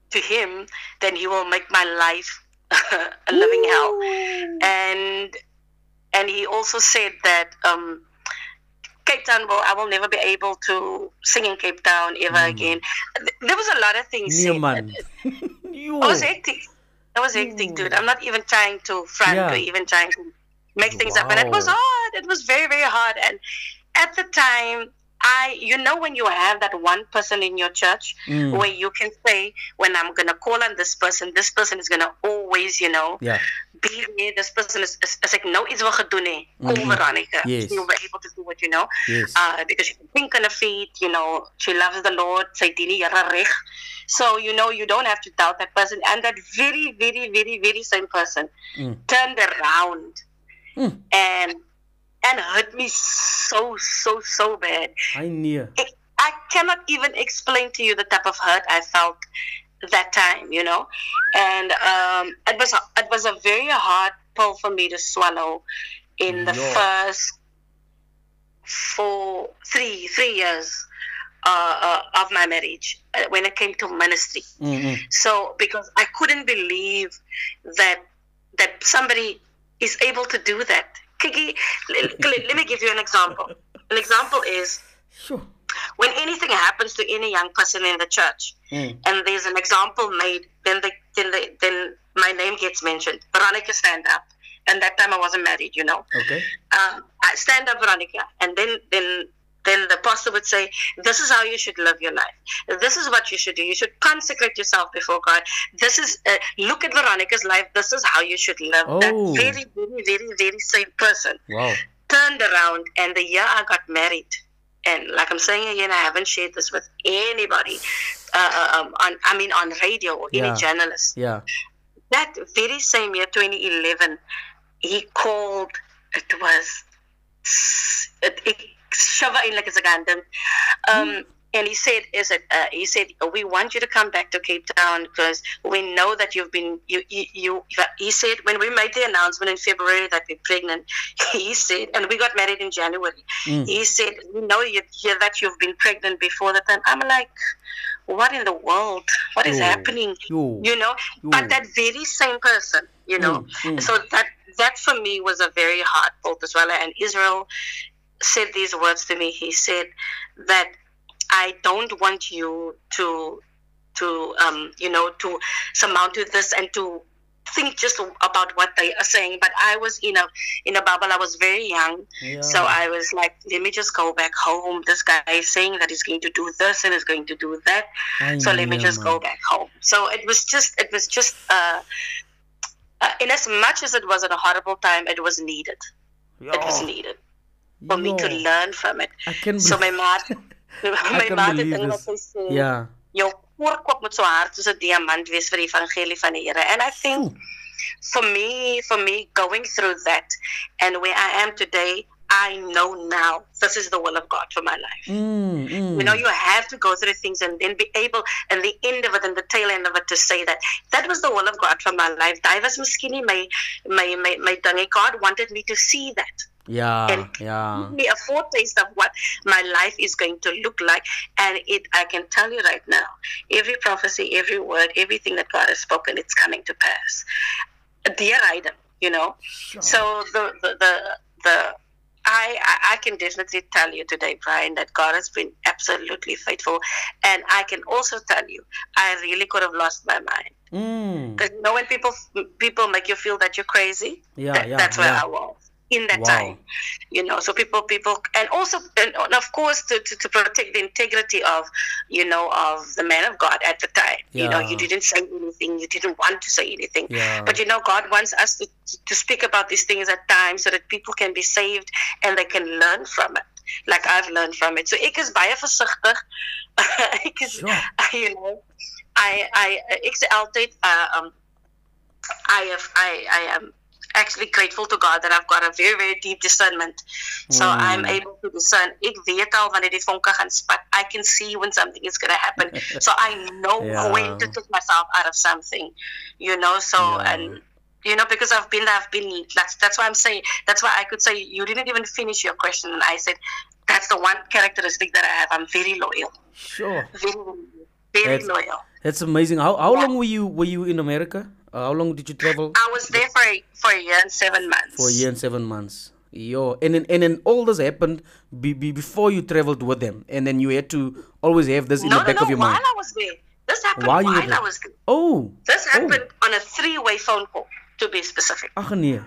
to him, then he will make my life a living Ooh. hell. And and he also said that um, Cape Town, well, I will never be able to sing in Cape Town ever mm. again. There was a lot of things yeah, said. Man. I was hectic. I was hectic, dude. I'm not even trying to front yeah. or even trying to make things wow. up. And it was hard. It was very, very hard. And at the time, I, you know, when you have that one person in your church mm. where you can say, when I'm going to call on this person, this person is going to always, you know, yeah. be there. This person is, is, is like, no, it's what you do. Call Veronica. Yes. You were able to do what you know. Yes. Uh, because she can think on her feet, you know, she loves the Lord. So, you know, you don't have to doubt that person. And that very, very, very, very same person mm. turned around mm. and and hurt me so, so, so bad. I knew. It, I cannot even explain to you the type of hurt I felt that time, you know. And um, it was it was a very hard pill for me to swallow in the Lord. first four, three, three years uh, uh, of my marriage uh, when it came to ministry. Mm-hmm. So, because I couldn't believe that that somebody is able to do that. Kiki, let me give you an example. An example is sure. when anything happens to any young person in the church, mm. and there's an example made, then they, then they, then my name gets mentioned. Veronica, stand up. And that time I wasn't married, you know. Okay. Um, I stand up, Veronica, and then then. Then the pastor would say, this is how you should live your life. This is what you should do. You should consecrate yourself before God. This is, uh, look at Veronica's life. This is how you should live. Oh. That very, very, very, very same person wow. turned around, and the year I got married, and like I'm saying again, I haven't shared this with anybody, uh, um, on, I mean on radio or yeah. any journalist. Yeah. That very same year, twenty eleven, he called, it was, it, it Shava in like a Zagandam. Um, and he said, "Is it?" Uh, he said, "We want you to come back to Cape Town because we know that you've been you, you you." He said, when we made the announcement in February that we're pregnant, he said, and we got married in January. Mm. He said, "We know you, you, that you've been pregnant before that time." I'm like, "What in the world? What is oh. happening?" Oh. You know. Oh. But that very same person, you know. Mm. Mm. So that that for me was a very hard pull as well. And Israel said these words to me. He said that I don't want you to to um you know to surmount to this and to think just about what they are saying, but I was in a in a bubble. I was very young, yeah. so I was like, let me just go back home. This guy is saying that he's going to do this and is going to do that, I so let me just man. go back home. So it was just it was just uh, uh in as much as it was at a horrible time, it was needed. Yo. It was needed. For Yo. me to learn from it. I can so my ma, my ma het ding wat sy sê. Yeah. Jou voorkop moet so hard soos 'n diamant wees vir die evangelie van die Here. And I think Ooh. for me, for me going through that and where I am today, I know now this is the will of God for my life. Mm, mm. You know, you have to go through things and then be able, and the end of it and the tail end of it, to say that that was the will of God for my life. Daai was miskien nie my my my my dingie. God wanted me to see that. Yeah, and yeah. give me a foretaste of what my life is going to look like. And it, I can tell you right now, every prophecy, every word, everything that God has spoken, it's coming to pass. Dear item, you know. Sure. So the the the, the I, I I can definitely tell you today, Brian, that God has been absolutely faithful. And I can also tell you, I really could have lost my mind. Because mm. you know, when people people make you feel that you're crazy, yeah, that, yeah, that's where yeah. I was. In that wow. time, you know, so people, people, and also, and of course, to, to, to protect the integrity of, you know, of the man of God at the time, yeah. you know, you didn't say anything, you didn't want to say anything, yeah. but you know, God wants us to, to speak about these things at times so that people can be saved and they can learn from it, like I've learned from it. So, ek is baie versigtig, ek is, you know, I, I, ek is altyd, uh, um, I have, I, I am. Um, actually grateful to God that I've got a very, very deep discernment. So mm. I'm able to discern. I can see when something is going to happen. So I know yeah. when to take myself out of something, you know, so, yeah. and, you know, because I've been, I've been, that's, that's why I'm saying, that's why I could say, you didn't even finish your question. And I said, that's the one characteristic that I have. I'm very loyal. Sure. Very, very that's, loyal. That's amazing. How, how yeah. long were you, were you in America? Uh, how long did you travel? I was there for a, for a year and seven months. For a year and seven months. Yo, and then, and then all this happened be, be, before you traveled with them, and then you had to always have this in no, the back no, no, of your while mind. While I was there, this happened while, while I was there. Oh, this happened oh. on a three-way phone call, to be specific. Ach nee.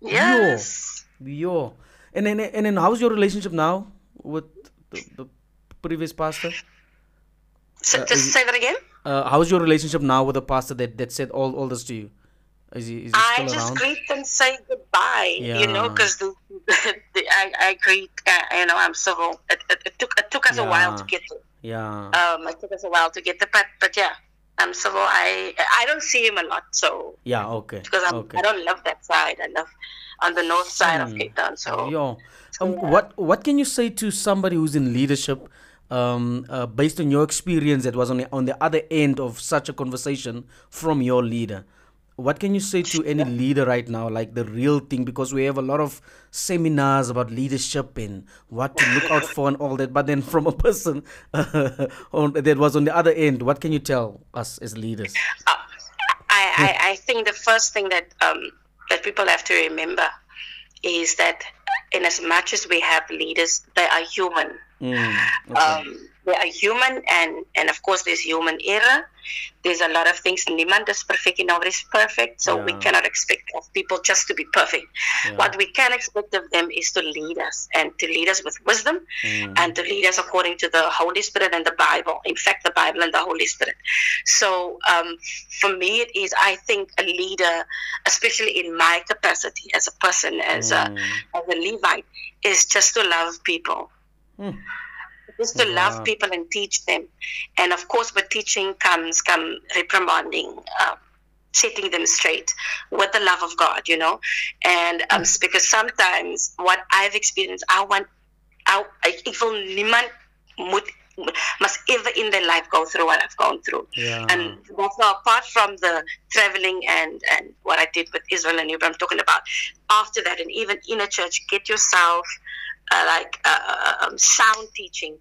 Yes. Yo, yo. And then, and then, how's your relationship now with the, the previous pastor? So, uh, just say that again. Uh, how's your relationship now with the pastor that, that said all, all this to you? Is he, is he I just around? Greet and say goodbye, yeah. you know, because the, the, I, I greet, uh, you know, I'm civil. It, it, it, took, it took us yeah. a while to get there. Yeah. Um, it took us a while to get there, but, but yeah, I'm civil. I I don't see him a lot, so. Yeah, okay. Because I'm, okay. I don't love that side. I love on the north side mm. of Cape Town, so. Yo. so um, yeah. What, what can you say to somebody who's in leadership? Um, uh, based on your experience that was on the, on the other end of such a conversation from your leader, what can you say to any leader right now, like the real thing? Because we have a lot of seminars about leadership and what to look out for and all that, but then from a person uh, on, that was on the other end, what can you tell us as leaders? Uh, I, I, I think the first thing that um, that people have to remember is that in as much as we have leaders, they are human. Mm, okay. um, they are human, and, and of course there's human error. There's a lot of things. Niemand is perfect, nobody is perfect, so yeah. we cannot expect of people just to be perfect. Yeah. What we can expect of them is to lead us, and to lead us with wisdom, mm. and to lead us according to the Holy Spirit and the Bible. In fact, the Bible and the Holy Spirit. So um, for me, it is, I think, a leader, especially in my capacity as a person, as, mm. a, as a Levite, is just to love people. Mm. Just to wow. love people and teach them, and of course with teaching comes come reprimanding, uh, setting them straight with the love of God, you know. And um, mm. because sometimes what I've experienced, I want, I evil niemand must ever in their life go through what I've gone through. Yeah. And also, apart from the traveling and, and what I did with Israel and New Breed, I'm talking about after that, and even in a church, get yourself. Uh, like uh, um, sound teaching,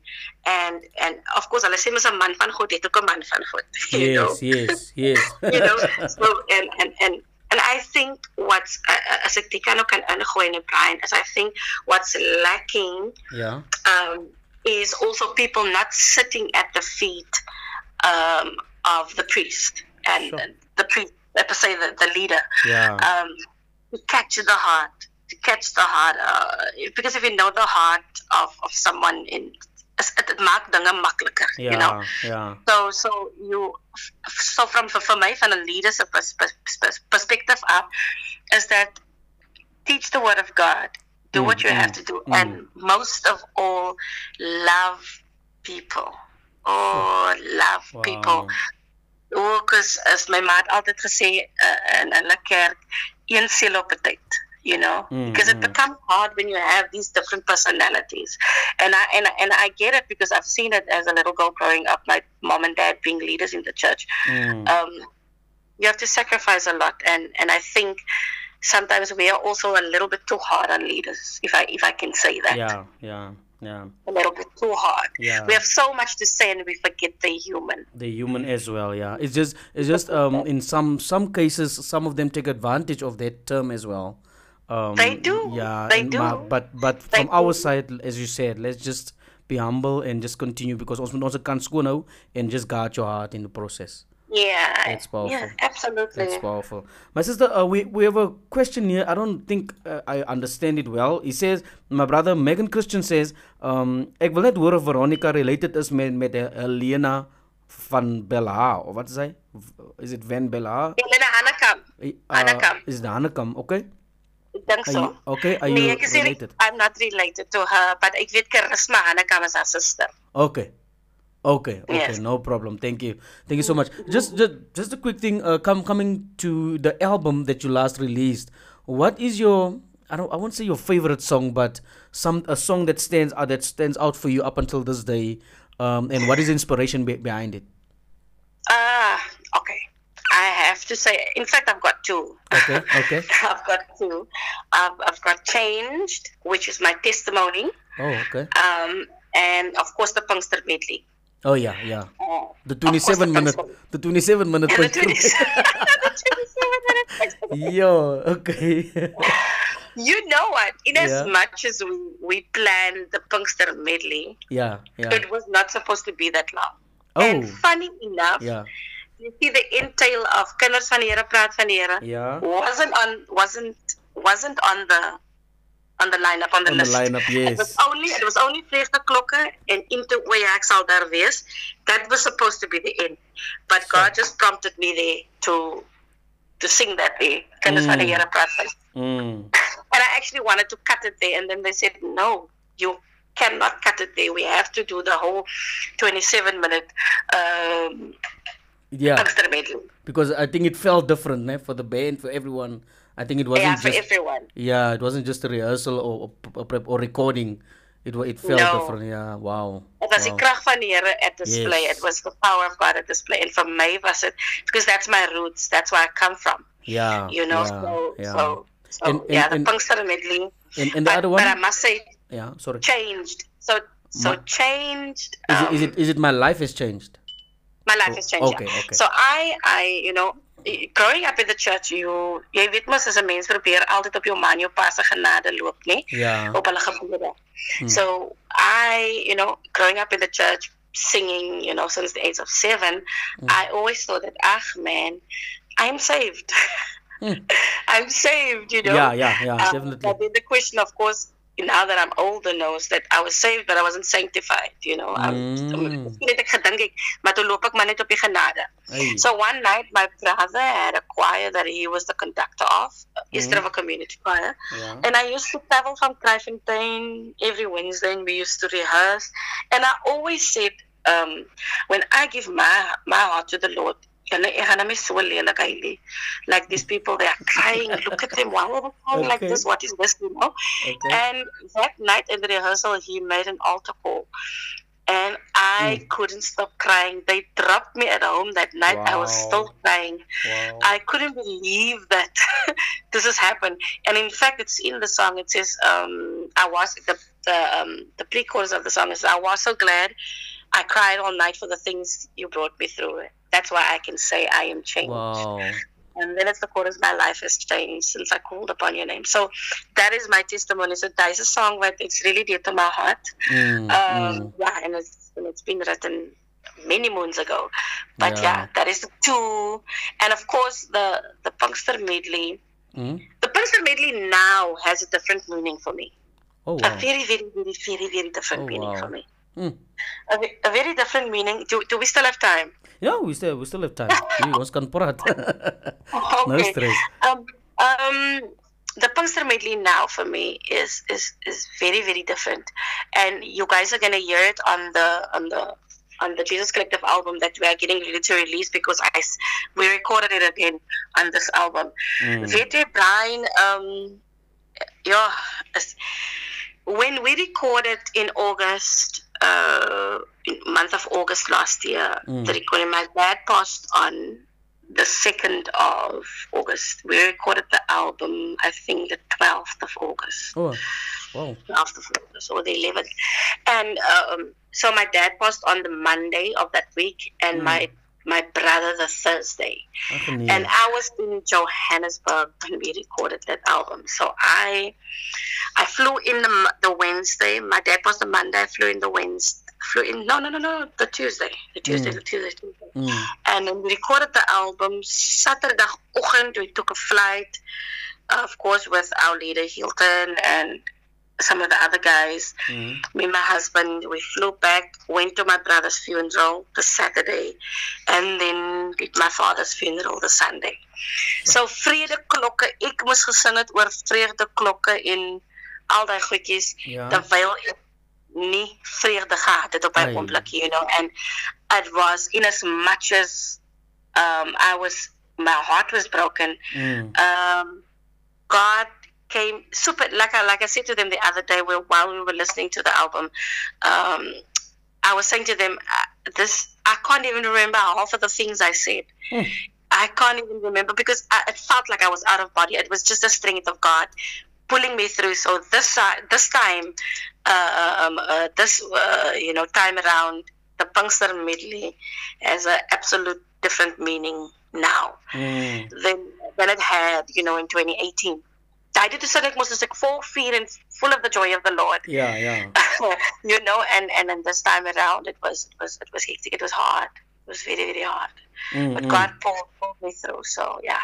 and and of course, Allah says, "A man van God, he took a man van God." Yes, yes, yes. You know, so and and and and I think what's as a tikano can ungoy in Brian, as I think what's lacking, yeah, um, is also people not sitting at the feet um, of the priest and sure. the priest, let's say the, the leader, yeah, um, to catch the heart. To catch the heart, uh, because if you know the heart of, of someone, in yeah, you know, yeah. So so you so from for me from a leader's perspective up is that teach the word of God, do mm, what you mm, have to do, mm. and most of all, love people. Oh, love wow. people. Oh, because as my mom altijd gesê in the kerk, een siel op 'n tyd. You know, mm, because it mm. becomes hard when you have these different personalities, and I and I, and I get it because I've seen it as a little girl growing up. My mom and dad being leaders in the church, mm. um, you have to sacrifice a lot, and, and I think sometimes we are also a little bit too hard on leaders. If I if I can say that, yeah, yeah, yeah, a little bit too hard. Yeah, we have so much to say, and we forget the human, the human as well. Yeah, it's just it's just um in some some cases some of them take advantage of that term as well. Um, they do. Yeah, they do. Ma, but but they from do. Our side, as you said, let's just be humble and just continue because also also can't score now and just guard your heart in the process. Yeah, that's powerful. Yeah, absolutely. That's powerful. My sister, uh, we we have a question here. I don't think uh, I understand it well. He says, my brother Megan Christian says, um, ek wil net hoor of Veronica related is met met Helena van Bella or what is it? Is it Van Bella? Helena Hanakam. Uh, Hanakam. Is it Hanakam? Okay. Think so. You, okay, are nee, you related? I'm not related to her, but I weet Charisma Hanakam is her sister. Okay, okay, okay, yes. No problem. Thank you, thank you so much. Just, just, just a quick thing. Uh, come, coming to the album that you last released. What is your? I don't. I won't say your favorite song, but some a song that stands out that stands out for you up until this day. Um, and what is the inspiration be behind it? Ah, uh, okay. I have to say, in fact, I've got two. Okay, okay. I've got two. I've, I've got Changed, which is my testimony. Oh, okay. Um, and, of course, the Pinkster Medley. Oh yeah, yeah. Oh, the twenty-seven minute, the twenty-seven minute. Yeah, the twenty-seven minute. Yo, okay. You know what? In as yeah. much as we, we planned the Pinkster medley, yeah, yeah, it was not supposed to be that long. Oh. And funny enough, yeah, you see the entail of Kinders van die Here, Praat van die Here, yeah, wasn't on, wasn't, wasn't on the, on the lineup, on the on list. The lineup, yes. It was only, it was only Vreugdeklokke and Into Oya Ek Sal Daar Wees. That was supposed to be the end, but sure. God just prompted me there to, to sing that day. Kinders van die Here, Praat van die Here. And I actually wanted to cut it there, and then they said, no, you cannot cut it there. We have to do the whole twenty-seven minute um, yeah. Pinkster medley. Because I think it felt different, eh, for the band, for everyone. I think it wasn't yeah, just... Yeah, for everyone. Yeah, it wasn't just a rehearsal or, or, or, or recording. It it felt no. different, yeah. Wow. It was wow. the kracht van die Here at display. Yes. It was the power of God at display. And for me, was it... Because that's my roots. That's where I come from. Yeah. You know, yeah, so... Yeah. so So, and, and, yeah, the Pinkster medley. And, and the but, other one, but I must say, yeah, sorry, changed. So, so my, changed. Um, is, it, is it? Is it? My life has changed. My life oh, has changed. Okay, yeah. okay. So I, I, you know, growing up in the church, you, you witness as a mens probeer altyd op jou man jou pas genade loop, nee? Yeah. Op hulle gebede. Hmm. So I, you know, growing up in the church, singing, you know, since the age of seven, hmm. I always thought that, ah, man, I'm saved. I'm saved, you know. Yeah, yeah, yeah, um, definitely. But then the question, of course, now that I'm older, knows that I was saved, but I wasn't sanctified, you know. Mm. So one night, my brother had a choir that he was the conductor of, Easter mm. of a community choir, yeah. and I used to travel from Kraaifontein every Wednesday, and we used to rehearse, and I always said, um, when I give my, my heart to the Lord, like these people, they are crying, look at them, why are they crying okay. like this, what is this, you know? Okay. And that night in the rehearsal, he made an altar call. And I mm. couldn't stop crying. They dropped me at home that night. Wow. I was still crying. Wow. I couldn't believe that this has happened. And in fact, it's in the song. It says, um, I was, the, the, um, the pre-chorus of the song is, I was so glad I cried all night for the things you brought me through. That's why I can say I am changed. Wow. And then it's the chorus, my life has changed since I called upon your name. So that is my testimony. So that is a song that it's really dear to my heart. Mm, um, mm. Yeah, and it's, and it's been written many moons ago. But yeah, yeah that is the two. And of course, the, the Pinkster medley. Mm. The Pinkster medley now has a different meaning for me. Oh, wow. A very, very, very, very, very different oh, meaning wow. for me. Mm. A, a very different meaning. Do, do we still have time? Yeah, we still we still have time. We once can praat. No stress. Um, um, the Pinkster medley now for me is is is very very different, and you guys are gonna hear it on the on the on the Jesus Collective album that we are getting ready to release because I we recorded it again on this album. Vete mm. Brian, um, yeah, when we recorded in August. Uh, in month of August last year, mm. the recording. My dad passed on the second of August. We recorded the album, I think, the twelfth of August. Oh, wow. twelfth of August or the eleventh. And um, so my dad passed on the Monday of that week and mm. my my brother the Thursday. And I was in Johannesburg when we recorded that album. So I I flew in the, the Wednesday. My dad was the Monday. I flew in the Wednesday. Flew in, no, no, no, no, the Tuesday. The Tuesday, mm. the Tuesday. Tuesday. Mm. And then we recorded the album. Saturday ochtend, we took a flight, uh, of course, with our leader Hilton and some of the other guys. Mm. Me and my husband, we flew back, went to my brother's funeral the Saturday, and then did my father's funeral the Sunday. So Vreugdeklokke, ek moes gesing het oor Vreugdeklokke in al die goedjies, yeah. terwyl ek nie vreugde gehad het op my oomblik, you know, and it was in as much as um, I was, my heart was broken, mm. um, God came super, like I, like I said to them the other day while we were listening to the album, um, I was saying to them, this, I can't even remember half of the things I said. Mm. I can't even remember because I, it felt like I was out of body. It was just the strength of God pulling me through. So this, uh, this time, uh, um, uh, this, uh, you know, time around, the Punkster medley has an absolute different meaning now mm. than, than it had, you know, in twenty eighteen. I did the select was like full feet and full of the joy of the Lord. Yeah, yeah. You know, and, and and this time around it was it was it was hectic. It was hard. It was very, very hard. Mm-hmm. But God pulled, pulled me through. So yeah.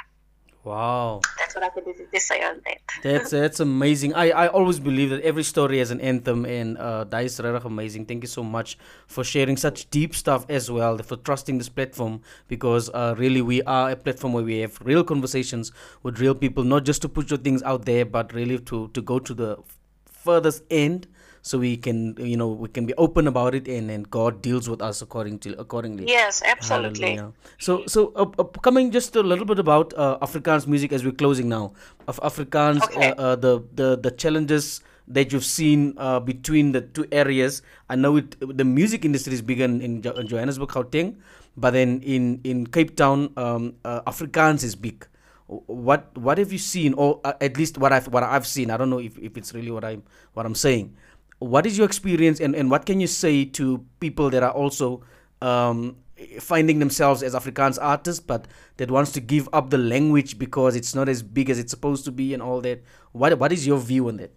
Wow. That's what I could say on that. That's that's amazing. I, I always believe that every story has an anthem, and uh that is really amazing. Thank you so much for sharing such deep stuff as well, for trusting this platform, because uh really we are a platform where we have real conversations with real people, not just to put your things out there, but really to, to go to the furthest end. So we can, you know, we can be open about it, and, and God deals with us according to, accordingly. Yes, absolutely. Hallelujah. So, so uh, uh, coming just a little bit about uh, Afrikaans music as we're closing now. Of Afrikaans, okay. uh, uh, the, the the challenges that you've seen uh, between the two areas. I know it, the music industry is bigger in Johannesburg, Gauteng, but then in, in Cape Town, um, uh, Afrikaans is big. What what have you seen, or uh, at least what I've what I've seen? I don't know if, if it's really what I'm what I'm saying. What is your experience, and, and what can you say to people that are also um, finding themselves as Afrikaans artists, but that wants to give up the language because it's not as big as it's supposed to be and all that? What What is your view on that?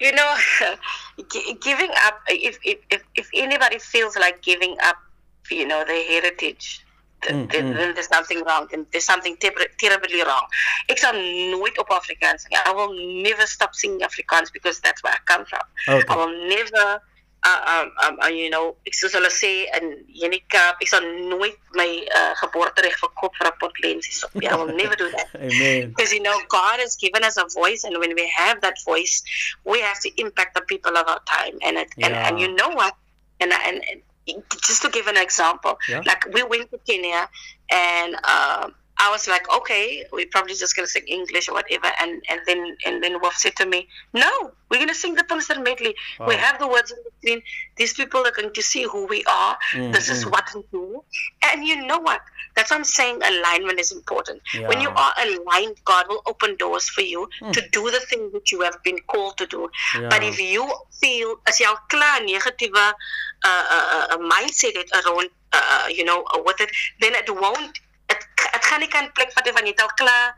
You know, g- giving up, if, if, if, if anybody feels like giving up, you know, their heritage, then mm-hmm. the, the, there's something wrong, and there's something ter- terribly wrong. Ek sal nooit op Afrikaans. I will never stop singing Afrikaans because that's where I come from. Okay. I will never, uh, um, um, you know, ek sal hulle sê in Jenikaap, ek sal nooit my uh, geboortereg verkoop vir 'n pot lensies op nie. I will never do that. Amen. Because, you know, God has given us a voice, and when we have that voice, we have to impact the people of our time. And it, yeah. and, and you know what? And and. and Just to give an example, yeah. like we went to Kenya, and uh, I was like, okay, we're probably just going to sing English or whatever. And, and then and then Wolf said to me, no, we're going to sing the Punkster medley. Wow. We have the words in between. These people are going to see who we are. Mm-hmm. This is what we do. And you know what? That's what I'm saying. Alignment is important. Yeah. When you are aligned, God will open doors for you mm. to do the thing that you have been called to do. Yeah. But if you feel, as you are negative, A uh, uh, uh, mindset it around, uh, you know, uh, with it, then it won't. It it gaan nie kan plek vat van jy al klaar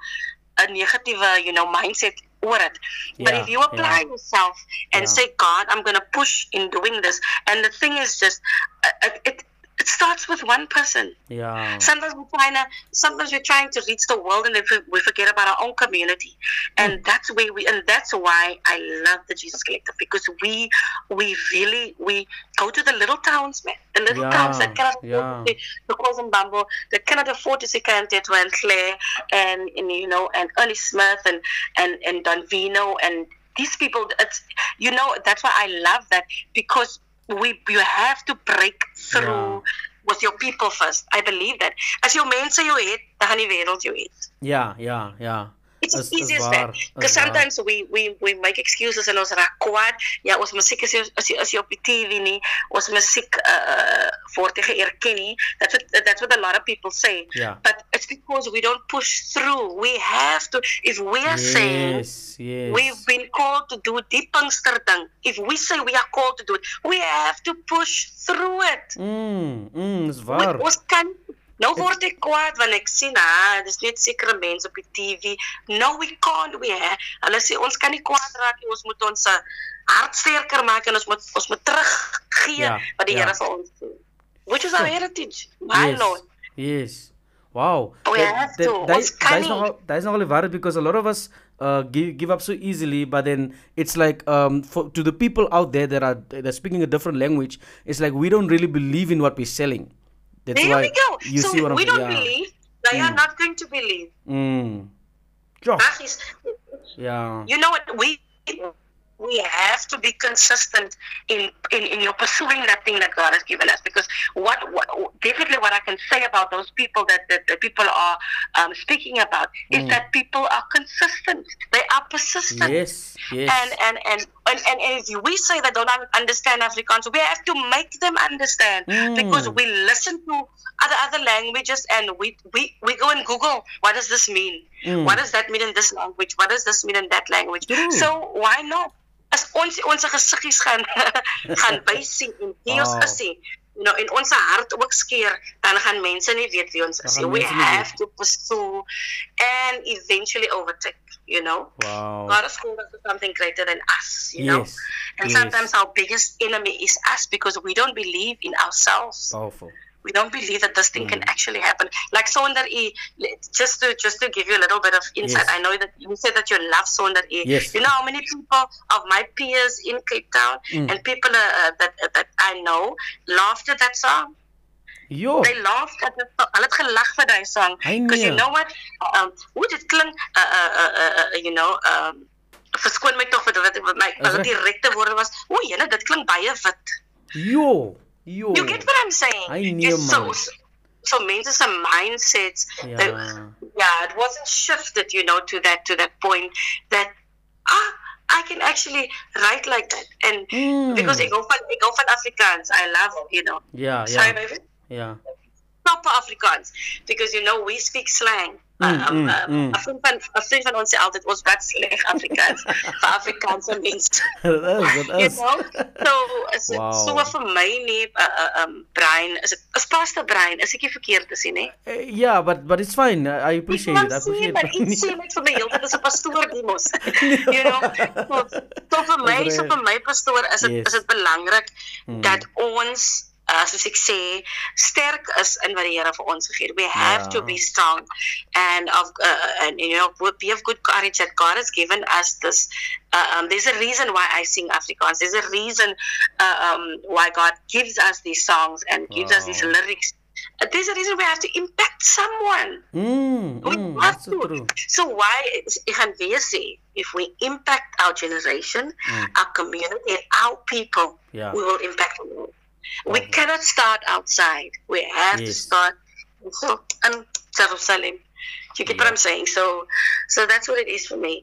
'n negatiewe, you know, mindset oor it. But yeah, if you apply yeah. yourself and yeah. say, God, I'm going to push in doing this, and the thing is just, uh, it, it it starts with one person. Yeah. Sometimes we're trying to, sometimes we're trying to reach the world, and we forget about our own community. And mm. that's where we, and that's why I love the Jesus Collective, because we, we really, we go to the little towns, man. The little yeah. towns that cannot yeah. afford to the Rosenbombo, that cannot afford to see Clemente and Claire, and, and you know, and Ernie Smith, and and and Don Vino, and these people. It's, you know, that's why I love that, because we you have to break through yeah. with your people first. I believe that. As your men say you eat, the honey world you eat. Yeah, yeah, yeah. It's as easy as that. Because sometimes we, we, we make excuses, and ons rakwad. Ja, ons musiek is as jy op die T V nie. Ons musiek uh word nie geerken nie. That's what that's what a lot of people say. Yeah. But it's because we don't push through. We have to. If we are yes, saying yes. we've been called to do die Punkster ding, if we say we are called to do it, we have to push through it. Mm, mm, is waar. Ons kan No, word ek kwaad want ek sien ah, dis net sekere mense op die T V. No, we can't we. Hulle sê ons kan nie kwaad raak nie. Ons moet ons hart sterker maak, en ons moet ons moet teruggee yeah, wat die yeah. Here vir ons doen. Which is our heritage. My yes, Lord. Yes. Wow. We that, have that, to. That, ons kan nie. That is not only valid because a lot of us uh, give give up so easily, but then it's like um for, to the people out there that are that are speaking a different language, it's like we don't really believe in what we're selling. That's there we go. You so see what we I'm, don't yeah. believe. They mm. are not going to believe. Mm. Sure. Is, yeah. You know what? We we have to be consistent in, in, in your pursuing that thing that God has given us. Because what, what definitely what I can say about those people that, that, that people are um, speaking about mm. is that people are consistent. They are persistent. Yes. Yes. And and and. And, and, and if we say they don't understand Afrikaans, we have to make them understand mm. because we listen to other other languages, and we, we, we go and Google, what does this mean? Mm. What does that mean in this language? What does this mean in that language? Mm. So why not? as ons ons gesiggies gaan gaan bysing en heels oh. gesien, you know, en ons hart ook skeer, dan gaan mense nie weet wie ons is. We have to pursue and eventually overtake, you know. Wow. God has called us to something greater than us, you yes. know. And yes. sometimes our biggest enemy is us, because we don't believe in ourselves. Powerful. We don't believe that this thing mm. can actually happen. Like Sonder E, just to just to give you a little bit of insight, yes. I know that you said that you love Sonder E. Yes. You know how many people of my peers in Cape Town mm. and people uh, that that I know laughed at that song. Yo. They laughed at the song. I had gelaughed at that song because you know what? Um, would it cling? Uh, uh, uh, uh, you know. Um, Verskoon my toch vir wat my alle direkte woorde was. O, jene, dit klink baie wit. Yo. Yo. You get what I'm saying? I knew, man. So, so men's mindsets, yeah. They, yeah, it wasn't shifted, you know, to that to that point that ah, I can actually write like that, and mm. because I go for I go for Afrikaans, I love, you know. Yeah, yeah. Sorry, baby. Yeah. Proper Afrikaans, because you know we speak slang. A friend van ons sê altyd ons wat sleg Afrikaans vir Afrikaanse mense. You know, so is wow. it, so vir my nie uh, uh, um, brein is dit is pas te brein is ek nie verkeerd te sien nie. Uh, yeah, but but it's fine. I appreciate it. I appreciate it. But it's same for my heeltyd as 'n pastoor demos. You know, so, so vir my so vir my pastoor is dit yes. is dit belangrik mm. dat ons Uh, soos ek sê, sterk is in wat die Here vir ons gegee het. We have yeah. to be strong and of uh, and you know be of good courage that God has given us this. Uh, um, there's a reason why I sing Afrikaans. There's a reason uh, um, why God gives us these songs and gives wow. us these lyrics. There's a reason we have to impact someone. Mm, we mm, have to. True. So why can we say if we impact our generation, mm. our community, and our people, yeah. we will impact the world. We okay. cannot start outside. We have yes. to start so in Jerusalem. You get yeah. what I'm saying? So so that's what it is for me.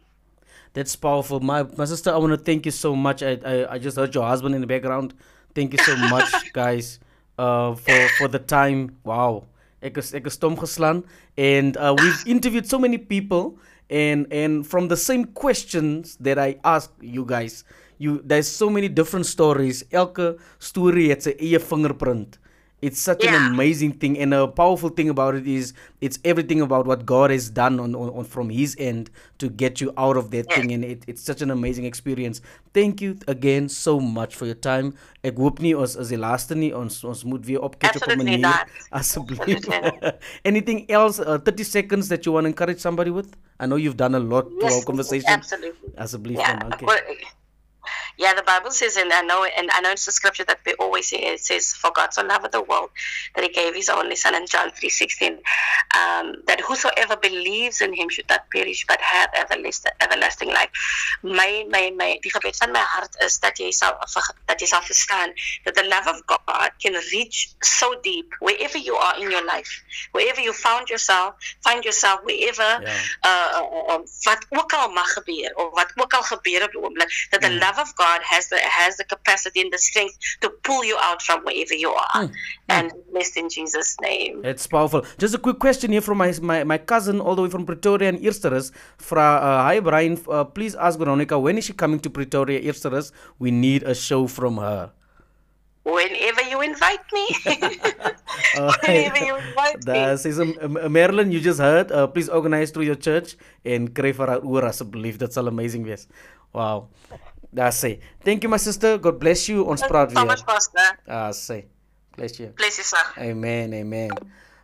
That's powerful. My my sister, I want to thank you so much. I, I, I just heard your husband in the background. Thank you so much, guys, uh, for, for the time. Wow. And uh, we've interviewed so many people. And, and from the same questions that I asked you guys, You, there's so many different stories. Elke story has its own fingerprint. It's such yeah. an amazing thing, and a powerful thing about it is it's everything about what God has done on, on, on from His end to get you out of that yeah. thing, and it, it's such an amazing experience. Thank you again so much for your time. Ek hoop nie ons as die laaste nie, ons ons moet weer opkyk op 'n manier asseblief. Anything else? Uh, thirty seconds that you want to encourage somebody with? I know you've done a lot yes, through our conversation. Absolutely. Asseblief, yeah. Okay. Well, yeah, the Bible says, and I know, and I know it's the scripture that we always say. It says, "For God so loved the world that He gave His only Son." In John three sixteen, um, that whosoever believes in Him should not perish but have everlasting everlasting life. My my my, die gebed van my hart is dat jy sal dat jy sal verstaan that the love of God can reach so deep wherever you are in your life, wherever you found yourself, find yourself, wherever yeah. uh, wat ook al mag gebeur of wat ook al gebeur op die oomblik, that the mm. love of God has the has the capacity and the strength to pull you out from wherever you are. Mm. And blessed in Jesus' name. It's powerful. Just a quick question here from my my, my cousin all the way from Pretoria and Eersterus. Fra, uh, hi Brian, uh, please ask Veronica, when is she coming to Pretoria, Eersterus? We need a show from her. Whenever you invite me. Whenever you invite me. Um, Marilyn, you just heard, uh, please organize through your church and pray for our oor believe. That's all amazing, yes. Wow. That's it. Thank you, my sister. God bless you. Ons praat weer. So much, Pastor. That's it. Bless you. Bless you, sir. Amen, amen.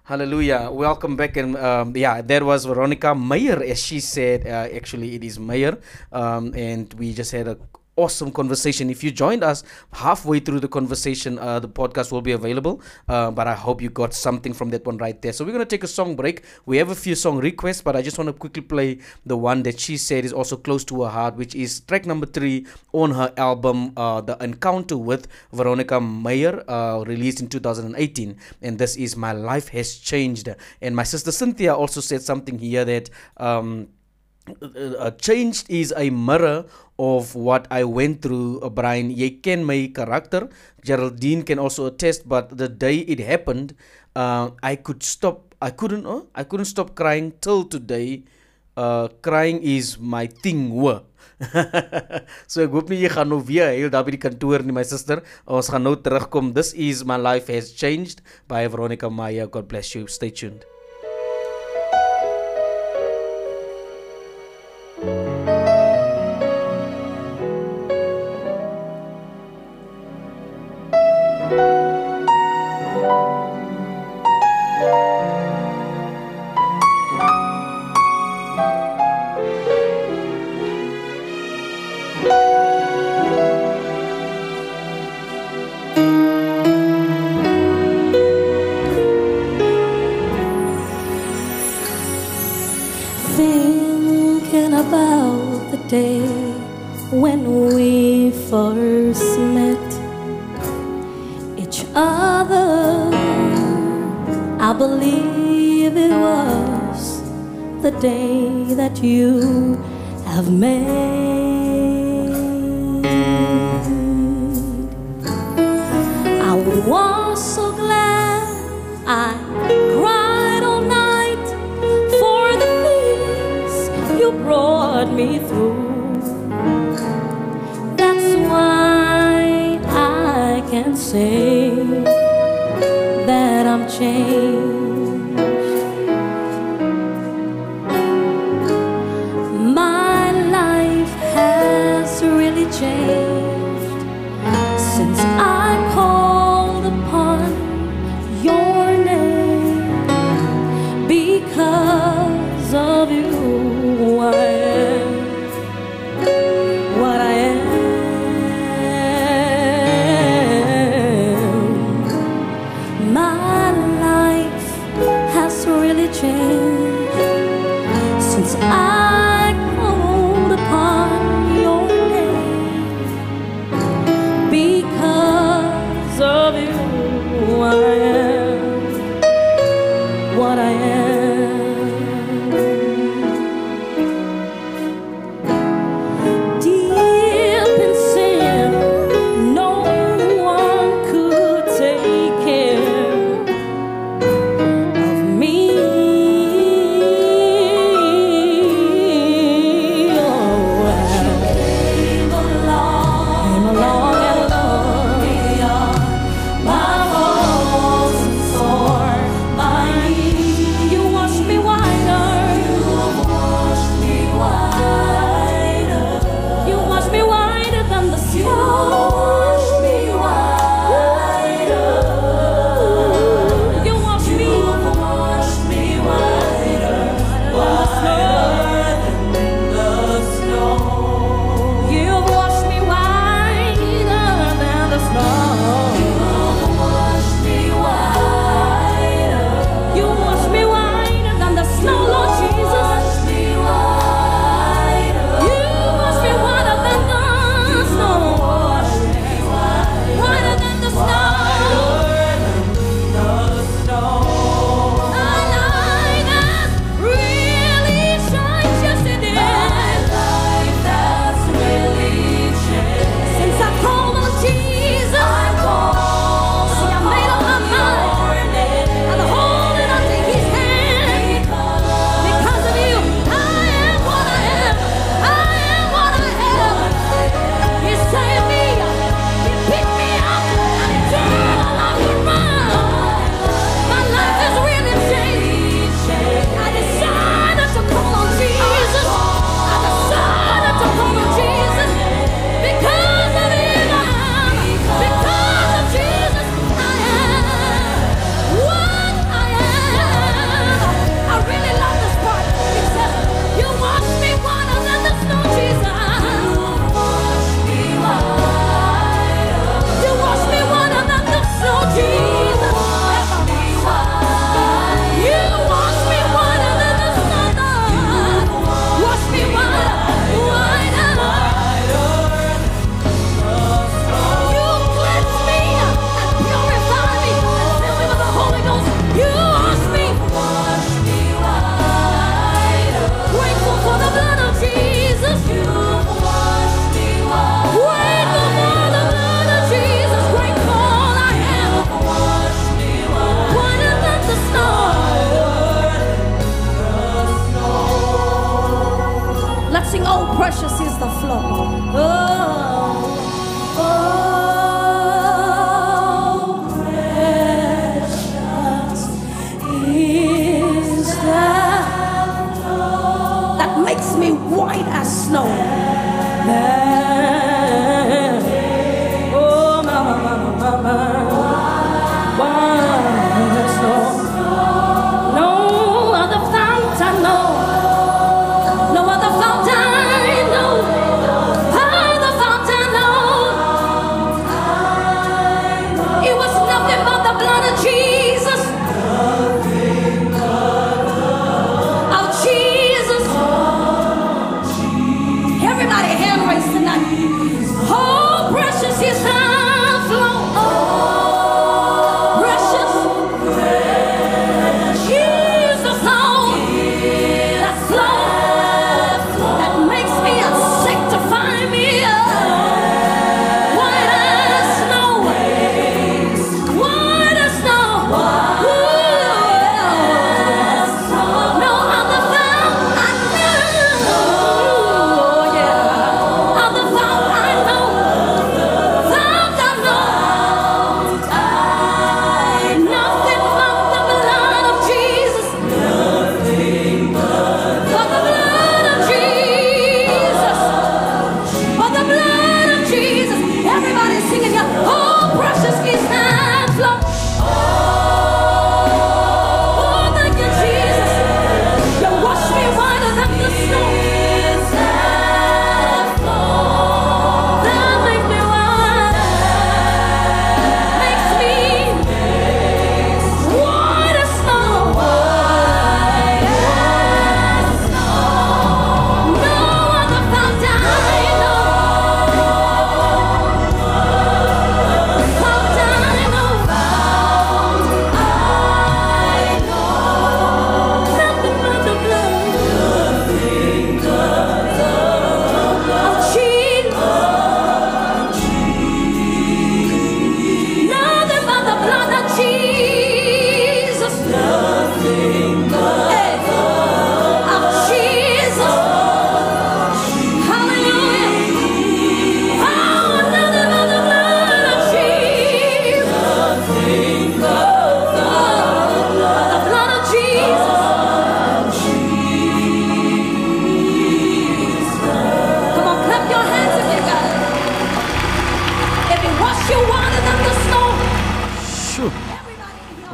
Hallelujah. Welcome back. And um, yeah, there was Veronica Meyer, as she said. Uh, actually, it is Meyer. Um, and we just had a awesome conversation. If you joined us halfway through the conversation, uh, the podcast will be available. Uh, but I hope you got something from that one right there. So we're going to take a song break. We have a few song requests, but I just want to quickly play the one that she said is also close to her heart, which is track number three on her album, uh, The Encounter with Veronica Meyer, uh, released in two thousand eighteen. And this is My Life Has Changed. And my sister Cynthia also said something here that um, uh, changed is a mirror of what I went through, uh, Brian. Jy ken my karakter. Geraldine can also attest, but the day it happened, uh, I could stop. I couldn't. Uh, I couldn't stop crying till today. uh, crying is my thing hoor. So ek hoop nie jy gaan nou weer heel daar by die kantoor nie, my sister. Ons gaan nou terugkom. This is My Life Has Changed by Veronica Meyer. God bless you. Stay tuned.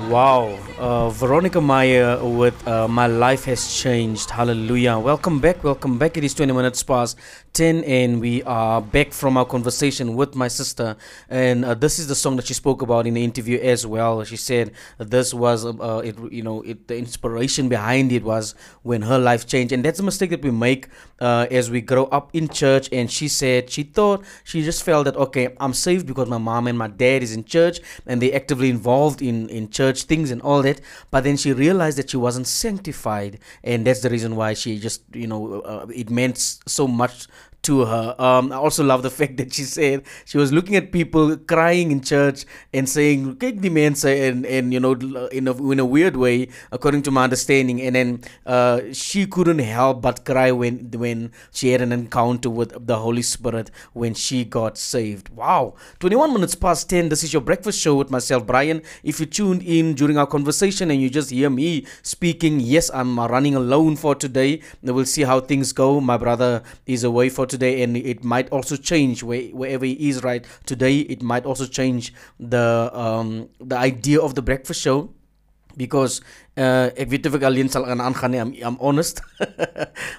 Wow, uh, Veronica Meyer with uh, My Life Has Changed. Hallelujah. Welcome back, welcome back. It is twenty minutes past ten and we are back from our conversation with my sister. And uh, this is the song that she spoke about in the interview as well. She said this was, uh, it, you know, it, the inspiration behind it was when her life changed. And that's a mistake that we make uh, as we grow up in church. And she said she thought, she just felt that, okay, I'm saved because my mom and my dad is in church and they're actively involved in, in church things and all that, but then she realized that she wasn't sanctified, and that's the reason why she just, you know, uh, it meant so much to her. um, I also love the fact that she said she was looking at people crying in church and saying "Kek die mense," and and you know, in a, in a weird way, according to my understanding, and then uh, she couldn't help but cry when when she had an encounter with the Holy Spirit when she got saved. Wow, twenty-one minutes past ten. This is your breakfast show with myself, Brian. If you tuned in during our conversation and you just hear me speaking, yes, I'm running alone for today. We'll see how things go. My brother is away for today. Today, and it might also change where, wherever he is right today. It might also change the um, the idea of the breakfast show, because Uh, I'm honest.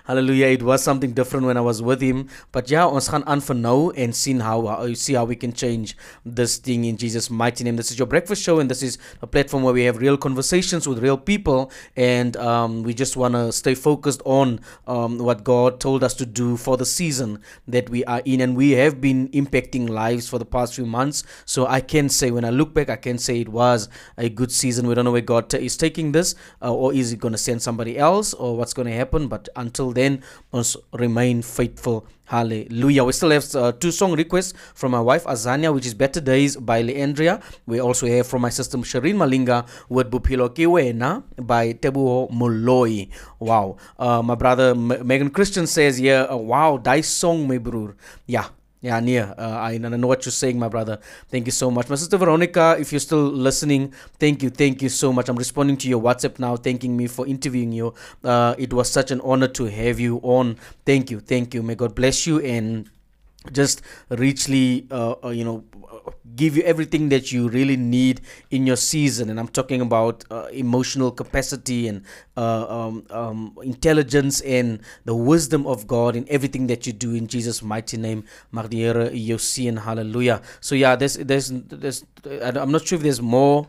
Hallelujah. It was something different when I was with him. But yeah, ons gaan aan vir nou and see how, see how we can change this thing in Jesus' mighty name. This is your breakfast show, and this is a platform where we have real conversations with real people, and um, we just want to stay focused on um, what God told us to do for the season that we are in. And we have been impacting lives for the past few months. So I can say, when I look back, I can say it was a good season. We don't know where God t- is taking this. Uh, or is it going to send somebody else, or what's going to happen? But until then, must remain faithful. Hallelujah. We still have uh, two song requests from my wife Azania, which is Better Days by Leandria. We also have from my sister Shireen Malinga with Buphilo Ke Wena by Tebuho Moloi. Wow. Uh, my brother M- Megan Christian says, yeah, uh, wow, die song, my brother. Yeah. Yeah, Nia, uh, I know what you're saying, my brother. Thank you so much. My sister Veronica, if you're still listening, thank you. Thank you so much. I'm responding to your WhatsApp now, thanking me for interviewing you. Uh, it was such an honor to have you on. Thank you. Thank you. May God bless you and just richly, uh, you know, give you everything that you really need in your season. And I'm talking about uh, emotional capacity and uh, um, um, intelligence and the wisdom of God in everything that you do, in Jesus' mighty name. Magdiere Yosi and hallelujah. So yeah, there's, there's, there's, I'm not sure if there's more.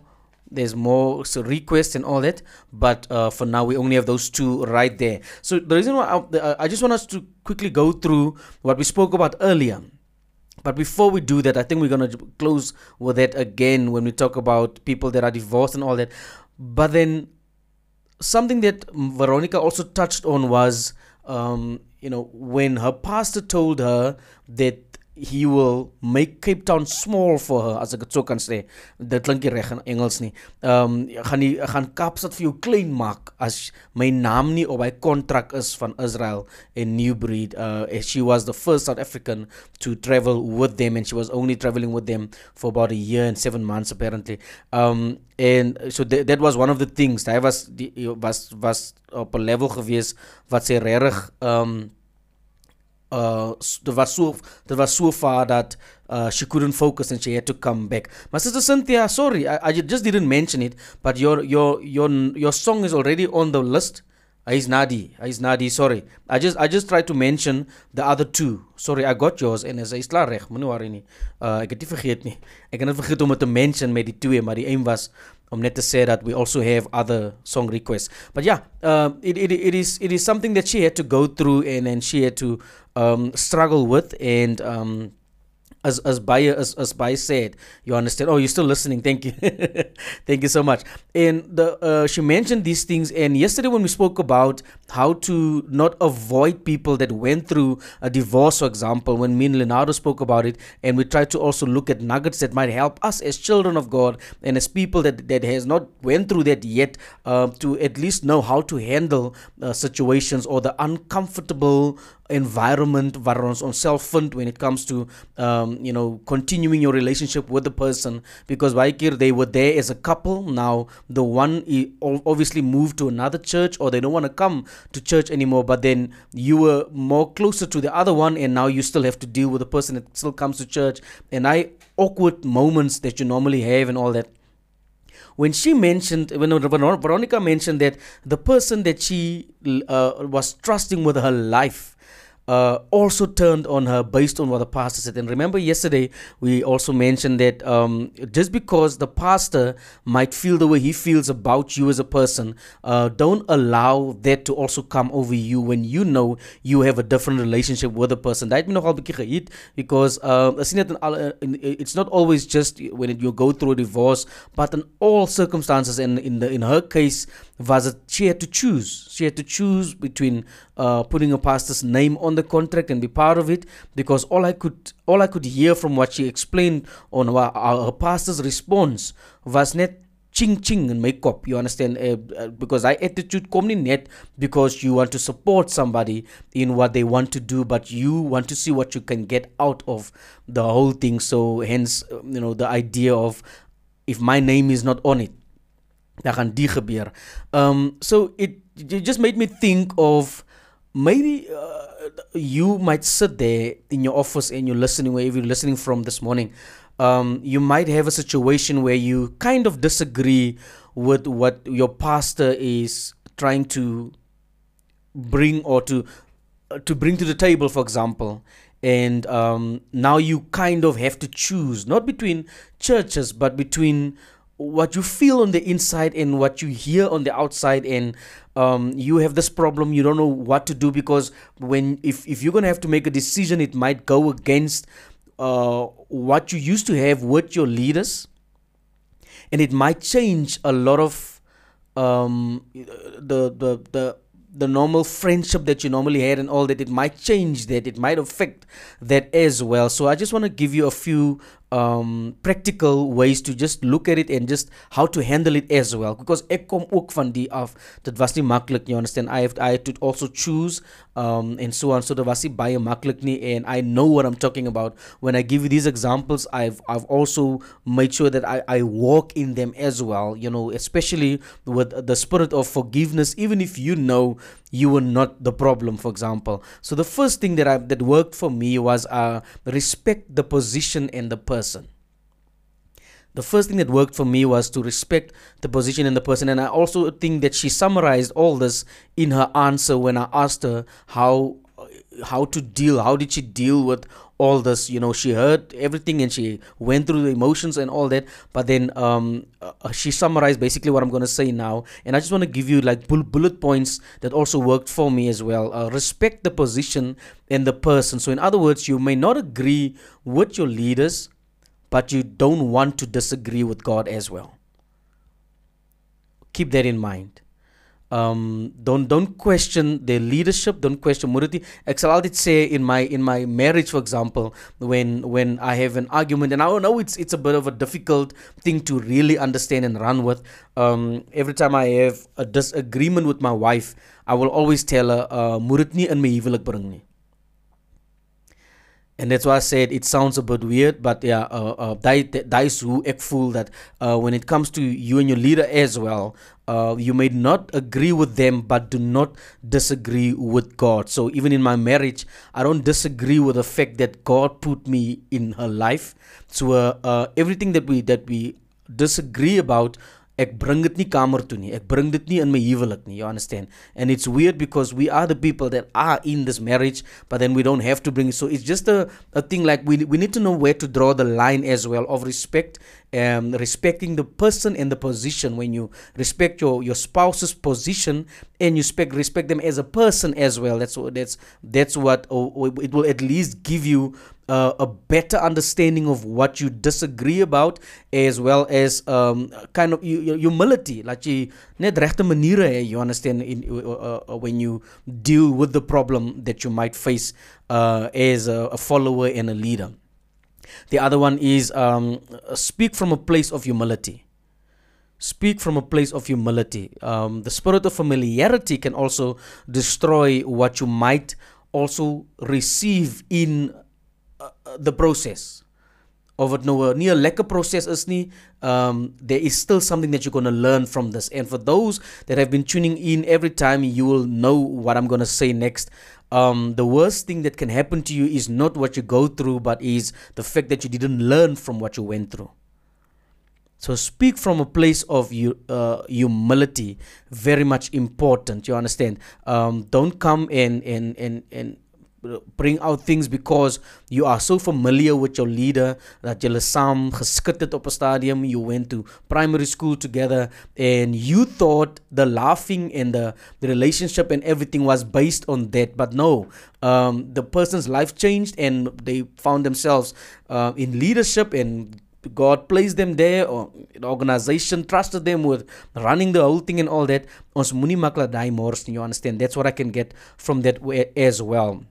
There's more so requests and all that, but uh, for now we only have those two right there. So the reason why I, I just want us to quickly go through what we spoke about earlier. But before we do that, I think we're going to close with that again when we talk about people that are divorced and all that. But then something that Veronica also touched on was, um, you know, when her pastor told her that he will make Cape Town small for her, as ek het so kan sê. Dit klink nie reg in Engels nie. Um, gaan die, gaan Kaapstad vir jou klein maak as my naam nie op my kontrak is van Israel and New Breed. Uh, she was the first South African to travel with them, and she was only traveling with them for about a year and seven months apparently. Um, and so th- that was one of the things. Hy was die, was was op 'n level gewees wat sy regtig um Uh, there was so, there was so far that uh, she couldn't focus and she had to come back. My sister Cynthia, sorry, I, I just didn't mention it, but your your your your song is already on the list. Ais Nadi, Ais Nadi, sorry. I just I just tried to mention the other two. Sorry, I got yours en is is klaar reg, moenie worry nie. Uh, ek het dit vergeet nie. Ek het net vergeet om dit te mention met die twee, maar die een was om net te sê that we also have other song requests. But yeah, uh, it, it it is it is something that she had to go through and and she had to um, struggle with, and um, as as Bayer as as Bayer said, you understand. Oh, you're still listening. Thank you, thank you so much. And the uh, she mentioned these things. And yesterday when we spoke about how to not avoid people that went through a divorce, for example, when me and Leonardo spoke about it, and we tried to also look at nuggets that might help us as children of God and as people that that has not went through that yet, uh, to at least know how to handle uh, situations or the uncomfortable environment waar ons onsself vind when it comes to um, you know, continuing your relationship with the person, because baie keer they were there as a couple, now the one obviously moved to another church or they don't want to come to church anymore, but then you were more closer to the other one and now you still have to deal with the person that still comes to church. And I awkward moments that you normally have and all that. When she mentioned, when Veronica mentioned that the person that she uh, was trusting with her life uh, also turned on her based on what the pastor said. And remember yesterday, we also mentioned that um, just because the pastor might feel the way he feels about you as a person, uh, don't allow that to also come over you when you know you have a different relationship with a person. Because uh, it's not always just when you go through a divorce, but in all circumstances, and in, the, in her case, was it, she had to choose. She had to choose between uh, putting a pastor's name on the contract and be part of it, because all I could all I could hear from what she explained on our, our pastor's response was net ching ching and make up. You understand? Uh, because I attitude kom nie net because you want to support somebody in what they want to do, but you want to see what you can get out of the whole thing. So hence, you know, the idea of if my name is not on it, Um, so it, it just made me think of maybe uh, you might sit there in your office and you're listening, wherever you're listening from this morning. Um, you might have a situation where you kind of disagree with what your pastor is trying to bring or to uh, to bring to the table, for example. And um, now you kind of have to choose, not between churches, but between what you feel on the inside and what you hear on the outside. And um, you have this problem, you don't know what to do, because when if, if you're going to have to make a decision, it might go against uh, what you used to have with your leaders, and it might change a lot of um, the the the the normal friendship that you normally had and all that. It might change that, it might affect that as well. So I just want to give you a few um, practical ways to just look at it and just how to handle it as well, because ek kom ook van die af, dit was nie maklik nie, you understand. I have, I had to also choose um, and so on, so dit was nie baie maklik nie, and I know what I'm talking about. When I give you these examples, I've I've also made sure that I, I walk in them as well, you know, especially with the spirit of forgiveness, even if you know you were not the problem, for example. So the first thing that I that worked for me was uh, respect the position and the person. The first thing that worked for me was to respect the position and the person. And I also think that she summarized all this in her answer when I asked her how how to deal, how did she deal with all this. You know, she heard everything and she went through the emotions and all that, but then um, uh, she summarized basically what I'm going to say now. And I just want to give you like bullet points that also worked for me as well. Uh, respect the position and the person. So in other words, you may not agree with your leaders, but you don't want to disagree with God as well. Keep that in mind. Um, don't don't question their leadership. Don't question morality. Ek sal altyd say in my in my marriage, for example, when when I have an argument, and I know it's it's a bit of a difficult thing to really understand and run with. Um, every time I have a disagreement with my wife, I will always tell her, "Moet nie in my huwelik bring nie." And that's why I said it sounds a bit weird, but yeah, uh, that is who ek voel that uh, when it comes to you and your leader as well, uh, you may not agree with them, but do not disagree with God. So even in my marriage, I don't disagree with the fact that God put me in her life. So uh, uh, everything that we that we disagree about, ek bring dit nie kamer toe nie. Ek bring dit nie in my huwelik nie. You understand? And it's weird because we are the people that are in this marriage, but then we don't have to bring it. So it's just a, a thing like we we need to know where to draw the line as well of respect, um, respecting the person and the position. When you respect your, your spouse's position and you respect respect them as a person as well, that's what that's that's what or, or it will at least give you Uh, a better understanding of what you disagree about, as well as um, kind of humility. Like you net regte maniere, you understand, in, uh, uh, when you deal with the problem that you might face uh, as a, a follower and a leader. The other one is um, speak from a place of humility. Speak from a place of humility. Um, the spirit of familiarity can also destroy what you might also receive in Uh, the process of what nowhere near lekker process is nie, um, there is still something that you're going to learn from this. And for those that have been tuning in every time, you will know what I'm going to say next. Um, the worst thing that can happen to you is not what you go through, but is the fact that you didn't learn from what you went through. So speak from a place of uh, humility, very much important, you understand. Um, don't come and, and, and, and bring out things because you are so familiar with your leader, that you're saam geskitted op a stadium, you went to primary school together, and you thought the laughing and the, the relationship and everything was based on that. But no, um, the person's life changed and they found themselves uh, in leadership, and God placed them there, or the organization trusted them with running the whole thing and all that. You understand? That's what I can get from that way as well.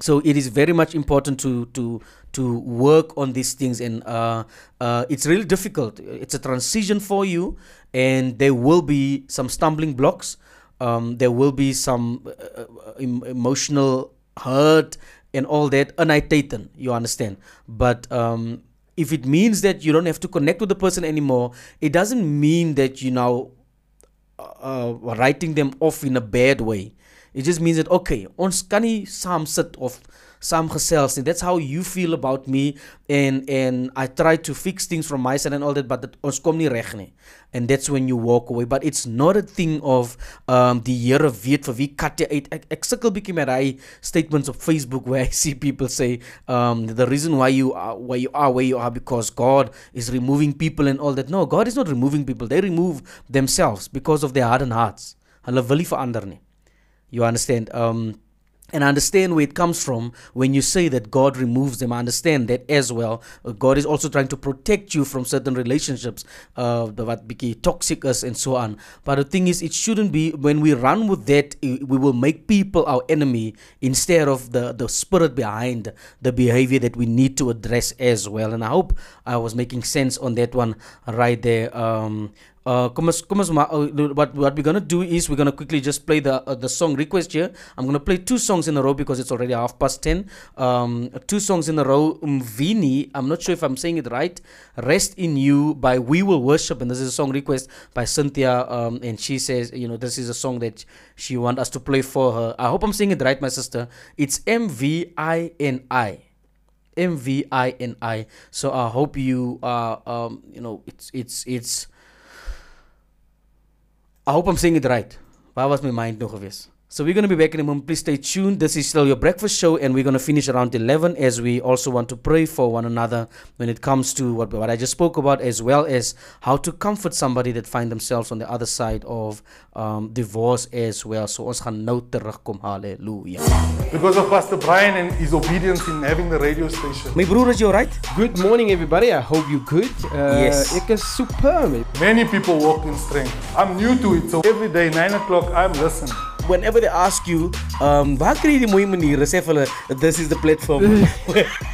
So it is very much important to to to work on these things, and uh, uh, it's really difficult. It's a transition for you, and there will be some stumbling blocks. Um, there will be some uh, emotional hurt and all that. Unaitatan, you understand? But um, if it means that you don't have to connect with the person anymore, it doesn't mean that you now uh, are writing them off in a bad way. It just means that, okay, ons kan nie saam sit of saam gesels nie. That's how you feel about me, and and I try to fix things from my side and all that, but that ons kom nie reg nie. And that's when you walk away. But it's not a thing of um, the year of weet vir wie kat jy uit. Ek, ek sikkel bietjie met daai statements op Facebook where I see people say um, the reason why you are why you are where you are because God is removing people and all that. No, God is not removing people. They remove themselves because of their hardened hearts. Hulle wil nie verander nie. You understand? Um, and I understand where it comes from when you say that God removes them. I understand that as well. Uh, God is also trying to protect you from certain relationships, uh, that became toxic us and so on. But the thing is, it shouldn't be, when we run with that, we will make people our enemy instead of the, the spirit behind the behavior that we need to address as well. And I hope I was making sense on that one right there. Um, Uh, what, what we're going to do is we're going to quickly just play the uh, the song request here. I'm going to play two songs in a row because it's already half past ten. Um, two songs in a row. Mvini, I'm not sure if I'm saying it right. Rest in You by We Will Worship. And this is a song request by Cynthia. Um, and she says, you know, this is a song that she wants us to play for her. I hope I'm saying it right, my sister. It's M V I N I. M V I N I. So I hope you are, um, you know, it's, it's, it's, I hope I'm saying it right. Where was my mind nog geweest? So we're going to be back in a moment. Please stay tuned. This is still your breakfast show, and we're going to finish around eleven, as we also want to pray for one another when it comes to what, what I just spoke about, as well as how to comfort somebody that find themselves on the other side of um, divorce as well. So ons gaan nou terugkom. Hallelujah. Because of Pastor Brian and his obedience in having the radio station. My broer, is you alright? Good morning, everybody. I hope you're good. Uh, yes. It is superb. Many people walk in strength. I'm new to it, so every day, nine o'clock, I'm listening. Whenever they ask you, um, this is the platform.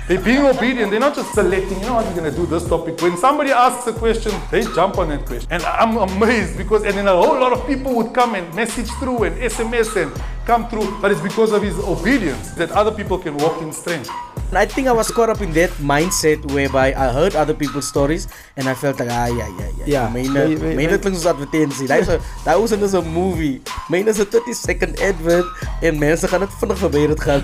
They're being obedient. They're not just selecting, you know what, we're going to do this topic. When somebody asks a question, they jump on that question. And I'm amazed because, and then a whole lot of people would come and message through and S M S and come through. But it's because of his obedience that other people can walk in strength. I think I was caught up in that mindset whereby I heard other people's stories and I felt like, ah, yeah, yeah, yeah. Yeah. Maynard was advertency. That wasn't just a movie. Maynard's a thirty second advert and mensen gaan het vinnig voorbij het gaan.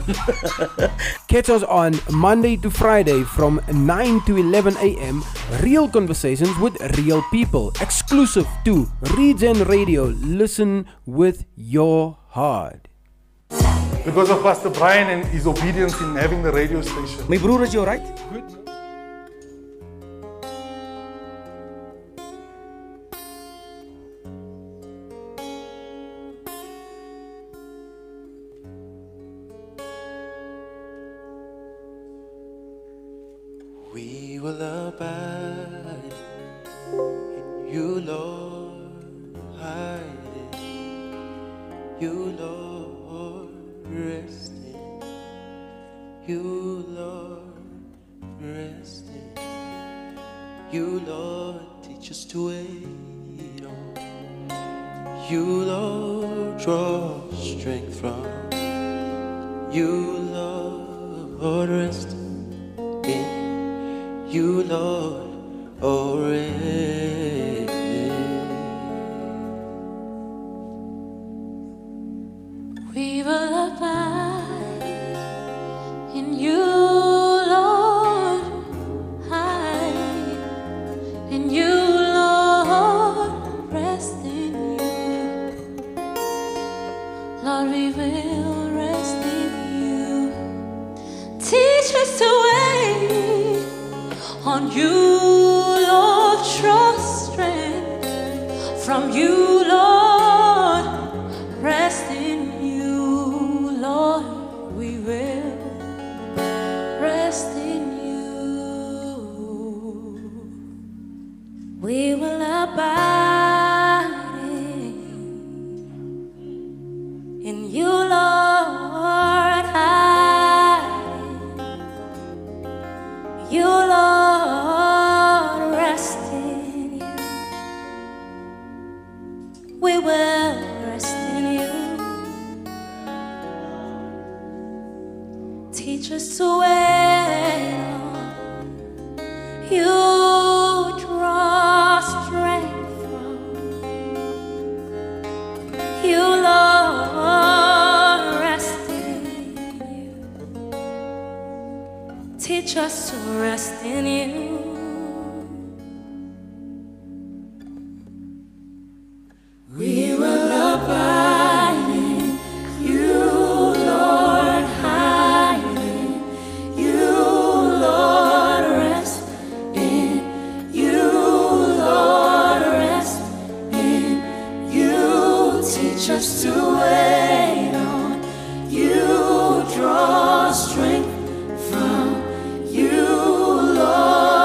Catch us on Monday to Friday from nine to eleven a m Real conversations with real people. Exclusive to Region Radio. Listen with your heart. Because of Pastor Brian and his obedience in having the radio station. My broer, is you alright? Good. We will abide in you, Lord. Hide in you, Lord. Rest in you, Lord. Rest in you, Lord. Teach us to wait on you, Lord. Draw strength from you, Lord. Rest in you, Lord, already. We will abide in you. On you, Lord, trust strength from you, Lord, rest in you, Lord, we will rest in you. We will abide in you, Lord, hide you, Lord. Just to wait on you, draw strength from you, Lord, rest in you. Teach us to rest in you. Strength from you, Lord.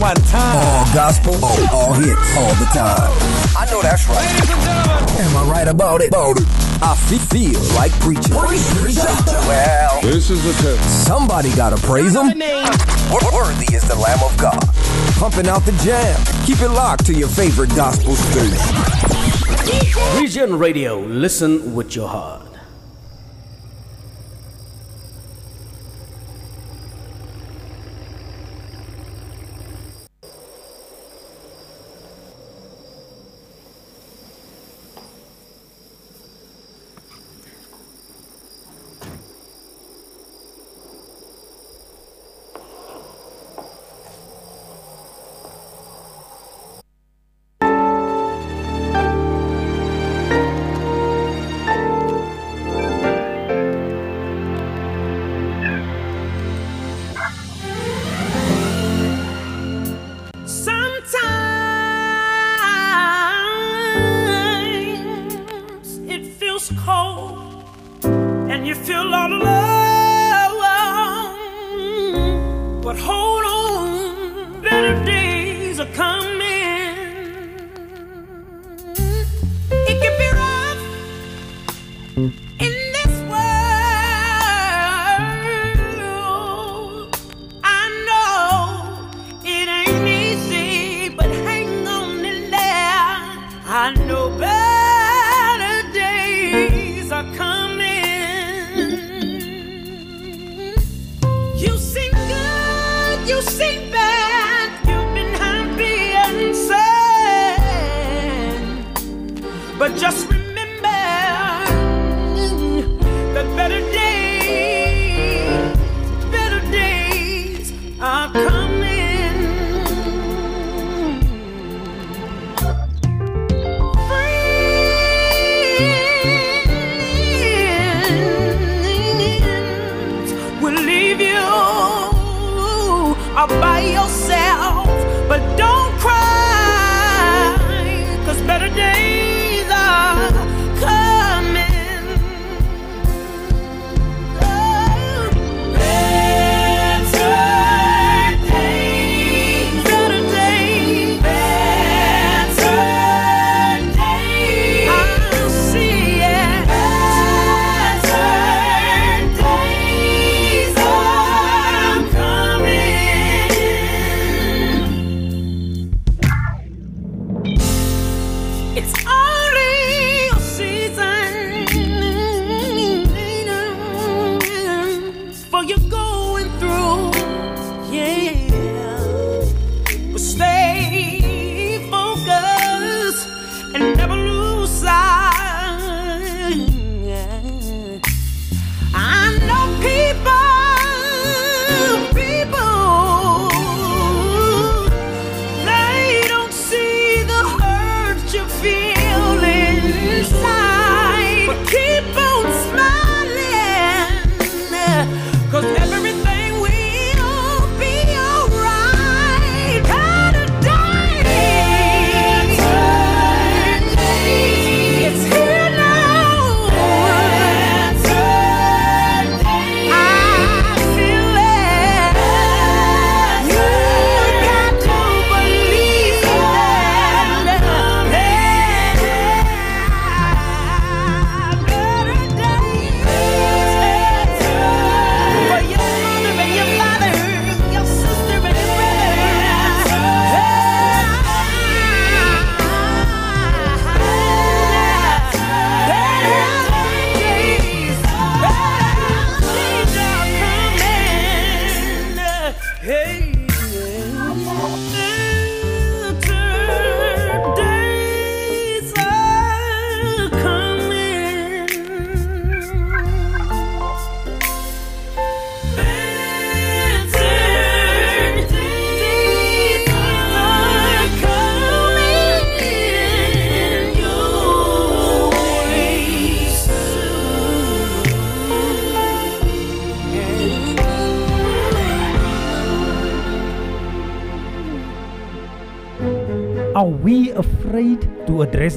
one time. All gospel, all, all hits, all the time. I know that's right. Ladies and gentlemen. Am I right about it? About it. I feel like preaching. Well, this is the tip. Somebody gotta praise him. Worthy is the Lamb of God. Pumping out the jam. Keep it locked to your favorite gospel station. Region Radio. Listen with your heart.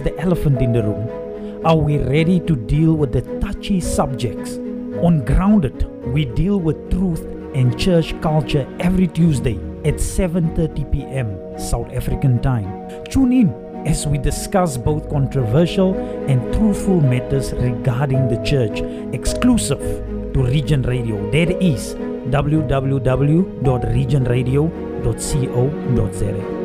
The elephant in the room. Are we ready to deal with the touchy subjects? On Grounded, we deal with truth and church culture every Tuesday at seven thirty p m South African time. Tune in as we discuss both controversial and truthful matters regarding the church, exclusive to Region Radio. That is w w w dot region radio dot co dot z a.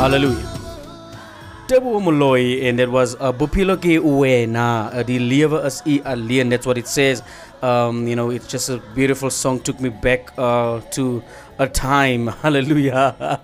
Hallelujah. Tebo Moloi, and that was a Bupilo ke uena, the lever as e alien. That's what it says. Um, you know, it's just a beautiful song. Took me back uh, to a time. Hallelujah.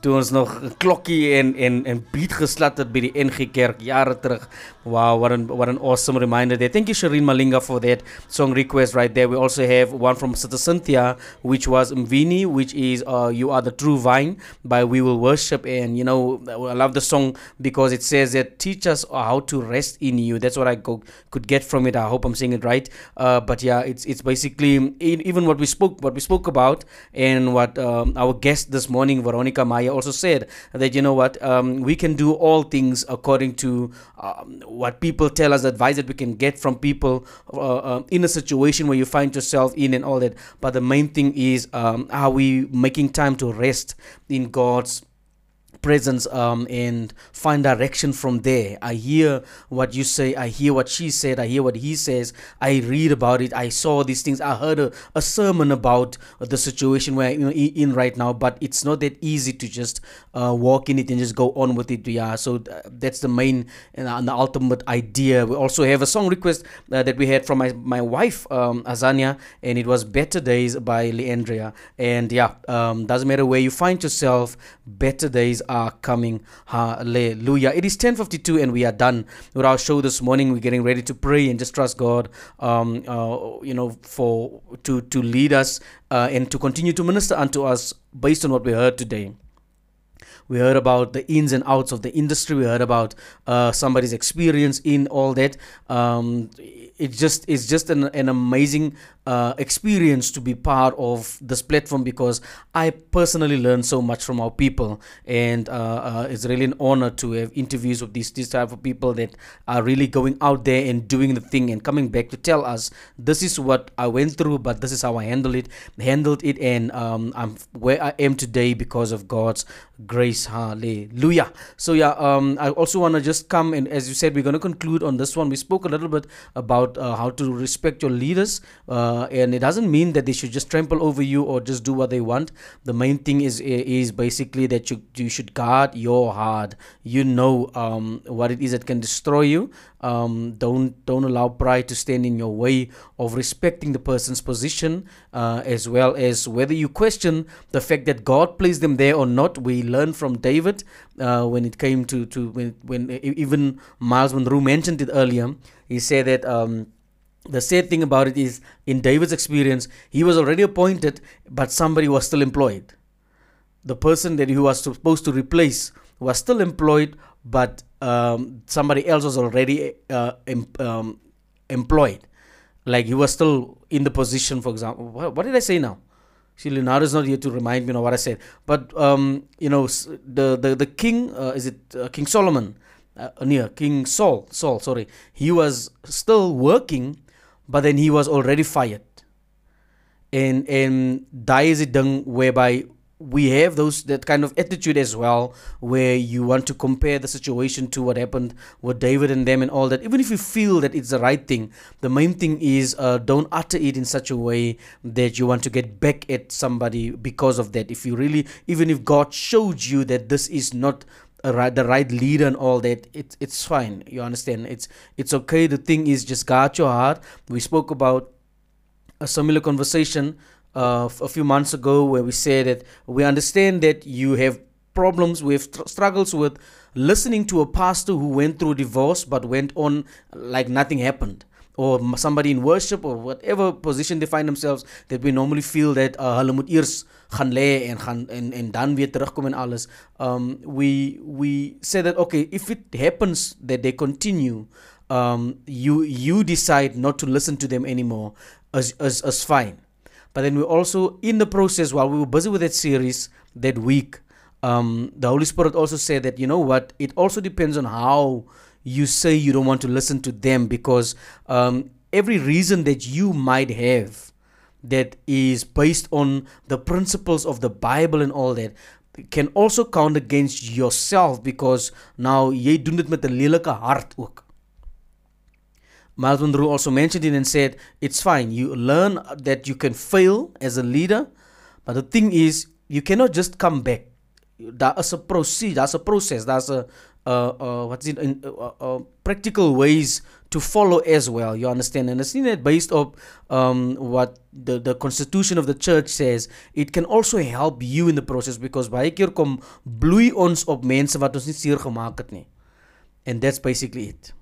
Toen ons nog een klokkie en, en, en beat geslaat het bij die N G Kerk jaren terug. Wow, what an, what an awesome reminder there. Thank you, Shireen Malinga, for that song request right there. We also have one from Sister Cynthia, which was Mvini, which is uh, You Are the True Vine by We Will Worship. And, you know, I love the song because it says that teach us how to rest in you. That's what I go, could get from it. I hope I'm saying it right. Uh, but, yeah, it's it's basically even what we spoke, what we spoke about and what um, our guest this morning, Veronica Meyer, also said that, you know what, um, we can do all things according to um, what people tell us, advice that we can get from people uh, uh, in a situation where you find yourself in and all that. But the main thing is, um, are we making time to rest in God's presence um and find direction from there? I hear what you say, I hear what she said, I hear what he says, I read about it, I saw these things, I heard a, a sermon about the situation where I'm in right now, but it's not that easy to just uh, walk in it and just go on with it. Yeah, so that's the main and uh, the ultimate idea. We also have a song request uh, that we had from my, my wife um Azania, and it was Better Days by Leandria. And yeah, um doesn't matter where you find yourself, better days are coming. Hallelujah. It is ten fifty-two and we are done with our show this morning. We're getting ready to pray and just trust God um uh, you know for to to lead us uh, and to continue to minister unto us based on what we heard today. We heard about the ins and outs of the industry. We heard about uh, somebody's experience in all that. Um, it just it's just an, an amazing uh, experience to be part of this platform, because I personally learned so much from our people, and uh, uh, it's really an honor to have interviews with these these type of people that are really going out there and doing the thing and coming back to tell us, this is what I went through, but this is how I handled it, handled it, and um, I'm where I am today because of God's grace. Hallelujah. So yeah, um I also want to just come, and as you said, we're going to conclude on this one. We spoke a little bit about uh, how to respect your leaders, uh, and it doesn't mean that they should just trample over you or just do what they want. The main thing is is basically that you you should guard your heart. You know um what it is that can destroy you. Um, don't don't allow pride to stand in your way of respecting the person's position, uh, as well as whether you question the fact that God placed them there or not. We learn from David uh, when it came to to when when even Myles Munroe mentioned it earlier. He said that um, the sad thing about it is, in David's experience, he was already appointed, but somebody was still employed. The person that he was supposed to replace was still employed, but um, somebody else was already uh, em um, employed. Like, he was still in the position, for example. What, what did I say now? See, Leonardo's not here to remind me of what I said. But, um, you know, the, the, the king, uh, is it uh, King Solomon? Uh, near King Saul, Saul, sorry. He was still working, but then he was already fired. And, and that is it done whereby we have those that kind of attitude as well, where you want to compare the situation to what happened with David and them and all that. Even if you feel that it's the right thing, the main thing is uh, don't utter it in such a way that you want to get back at somebody because of that. If you really, even if God showed you that this is not a right, the right leader and all that, it, it's fine. You understand? It's, it's okay. The thing is, just guard your heart. We spoke about a similar conversation Uh, a few months ago, where we said that we understand that you have problems, we have struggles with listening to a pastor who went through divorce but went on like nothing happened, or somebody in worship or whatever position they find themselves, that we normally feel that hulle moet eers gaan lê en gaan en en dan weer terugkom en alles. Um, we we said that, okay, if it happens that they continue, um, you you decide not to listen to them anymore, as as as fine. But then we also, in the process, while we were busy with that series that week, um, the Holy Spirit also said that, you know what, it also depends on how you say you don't want to listen to them, because um, every reason that you might have that is based on the principles of the Bible and all that can also count against yourself, because now jy doen dit met 'n lelike hart ook. Myles Munroe also mentioned it and said, it's fine. You learn that you can fail as a leader, but the thing is, you cannot just come back. there's a process, there's a process, there's a uh, uh, what's it, in, uh, uh, practical ways to follow as well, you understand? And I've seen it based on um, what the, the constitution of the church says. It can also help you in the process, because baie keer kom bloei ons op mense wat ons nie seer gemaak het nie. And that's basically it.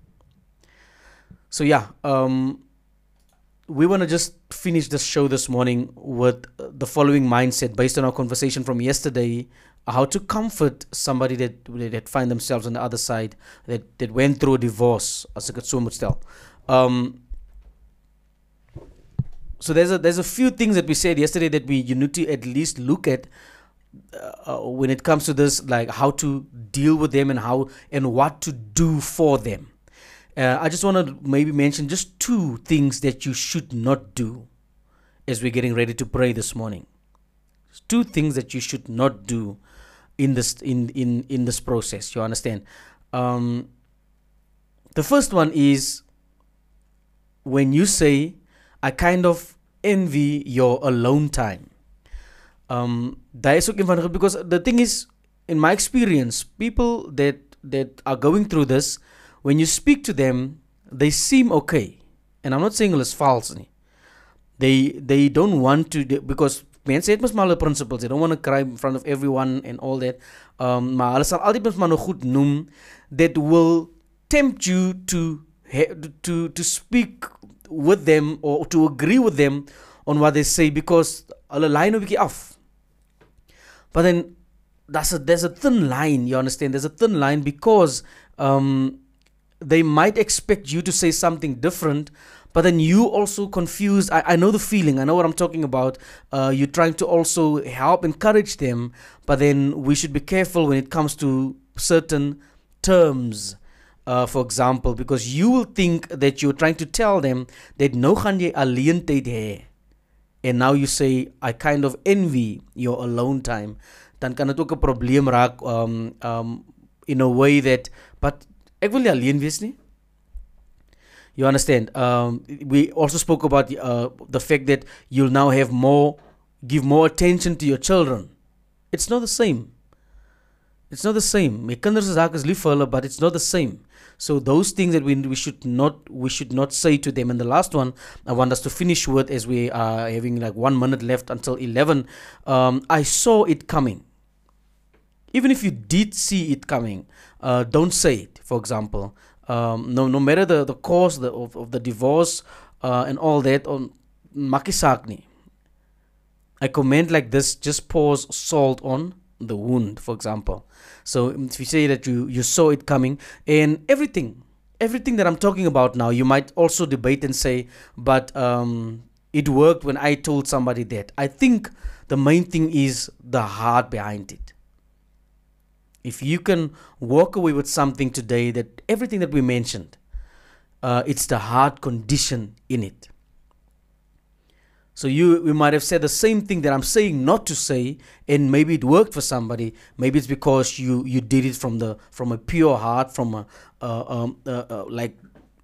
So yeah, um, we want to just finish this show this morning with the following mindset based on our conversation from yesterday, how to comfort somebody that that find themselves on the other side, that, that went through a divorce, as I could so much tell. Um, so there's a, there's a few things that we said yesterday that we you need to at least look at uh, when it comes to this, like how to deal with them and how and what to do for them. Uh, I just want to maybe mention just two things that you should not do as we're getting ready to pray this morning. Just two things that you should not do in this in in, in this process. You understand? Um, the first one is when you say, "I kind of envy your alone time." Um, because the thing is, in my experience, people that that are going through this, when you speak to them, they seem okay. And I'm not saying it's false. They they don't want to, because men say it must be principles. They don't want to cry in front of everyone and all that. Um, maar hulle sal altyd mos maar nog goed noem, that will tempt you to to to speak with them or to agree with them on what they say, because hulle lie nou bietjie af. But then that's a there's a thin line. You understand? There's a thin line, because um. they might expect you to say something different, but then you also confused. I, I know the feeling. I know what I'm talking about. Uh, you're trying to also help encourage them, but then we should be careful when it comes to certain terms, uh, for example, because you will think that you're trying to tell them that no gaan jy alleen tyd hê, and now you say, I kind of envy your alone time. Dan kan dit ook 'n probleem raak, um, um, in a way that, but ek wil nie alleen wees nie. You understand? Um, we also spoke about uh, the fact that you'll now have more, give more attention to your children. It's not the same. It's not the same. My kinders se saak is lief vir hulle, but it's not the same. So those things that we we should not we should not say to them. And the last one I want us to finish with, as we are having like one minute left until eleven. Um, I saw it coming. Even if you did see it coming, uh, don't say it, for example. Um, no no matter the, the cause the, of, of the divorce uh, and all that, on makisakni. A comment like this just pours salt on the wound, for example. So if you say that you, you saw it coming, and everything, everything that I'm talking about now, you might also debate and say, but um, it worked when I told somebody that. I think the main thing is the heart behind it. If you can walk away with something today, that everything that we mentioned, uh, it's the heart condition in it. So you, we might have said the same thing that I'm saying not to say, and maybe it worked for somebody. Maybe it's because you you did it from the from a pure heart, from a uh, um, uh, uh, like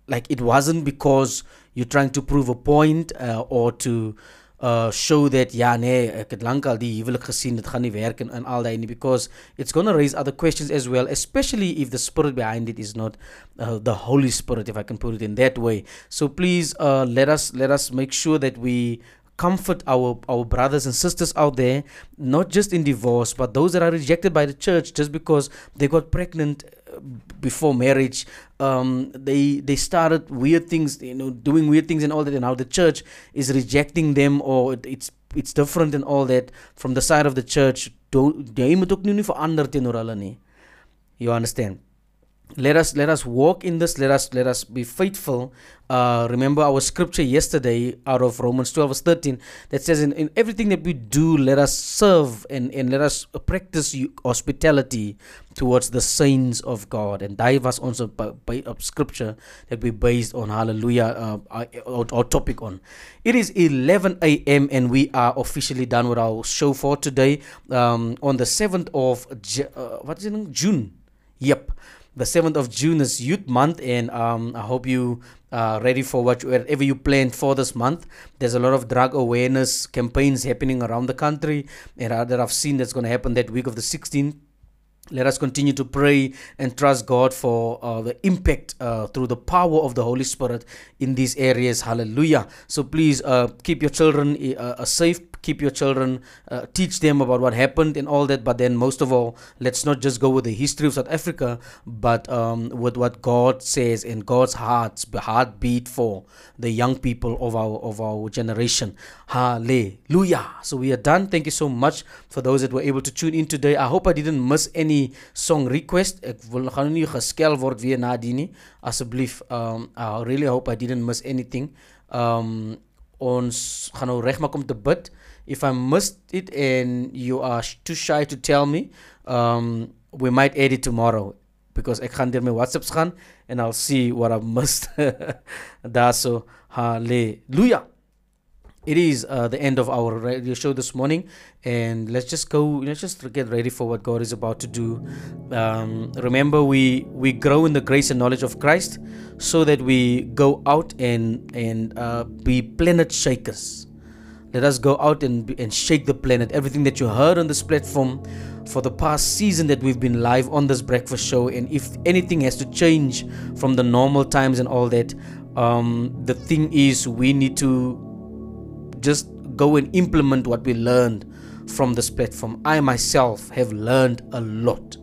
like it wasn't because you're trying to prove a point uh, or to. Uh, show that, yeah, nee, ek het lang al die huwelik gesien, dit gaan nie werk en, en al die nie, because it's going to raise other questions as well, especially if the spirit behind it is not uh, the Holy Spirit, if I can put it in that way. So please, uh, let us let us make sure that we comfort our, our brothers and sisters out there, not just in divorce, but those that are rejected by the church just because they got pregnant before marriage. Um, they they started weird things, you know, doing weird things and all that, and now the church is rejecting them, or it, it's it's different and all that from the side of the church. You understand? Let us let us walk in this. Let us let us be faithful. Uh, remember our scripture yesterday out of Romans twelve verse thirteen that says, in, in everything that we do, let us serve and, and let us practice hospitality towards the saints of God. And that was also a scripture that we based on. Hallelujah. Uh, our, our topic on. It is eleven a.m. and we are officially done with our show for today. Um, on the seventh of Ju- uh, what is it? June. Yep. the seventh of June is Youth Month, and um, I hope you are ready for what, whatever you planned for this month. There's a lot of drug awareness campaigns happening around the country, and uh, that I've seen that's going to happen that week of the sixteenth. Let us continue to pray and trust God for uh, the impact uh, through the power of the Holy Spirit in these areas. Hallelujah. So please uh, keep your children uh, safe. Keep your children, uh, teach them about what happened and all that. But then most of all, let's not just go with the history of South Africa, but um, with what God says and God's heart's heartbeat for the young people of our of our generation. Hallelujah. So we are done. Thank you so much for those that were able to tune in today. I hope I didn't miss any song request. Ek wil gaan nie geskel word weer na die nie. Asseblief. Um, I really hope I didn't miss anything. Um, ons gaan nou regmaak om te bid. If I missed it and you are sh- too shy to tell me, um, we might add it tomorrow because I can't tell my WhatsApps gaan and I'll see what I've missed. So, hallelujah. It is uh, the end of our radio show this morning, and let's just go. Let's just get ready for what God is about to do. Um, remember, we we grow in the grace and knowledge of Christ, so that we go out and and uh, be planet shakers. Let us go out and, and shake the planet. Everything that you heard on this platform for the past season that we've been live on this breakfast show, and if anything has to change from the normal times and all that, um, the thing is we need to just go and implement what we learned from this platform. I myself have learned a lot.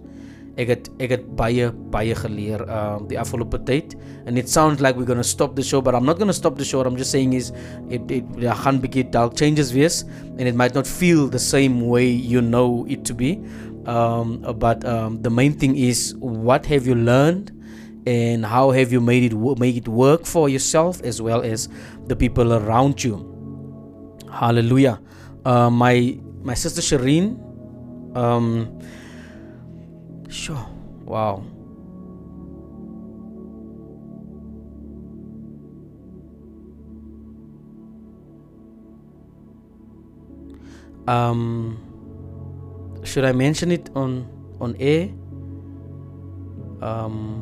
Ek het, ek het baie, baie geleer um, die afgelope tyd. And it sounds like we're going to stop the show, but I'm not going to stop the show. What I'm just saying is, it, it, there gaan bietjie dalk changes wees, and it might not feel the same way you know it to be. Um, but um, the main thing is, what have you learned, and how have you made it wo- make it work for yourself as well as the people around you? Hallelujah. Uh, my my sister Shireen. Um, Sure. Wow. Um. Should I mention it on on air? Um.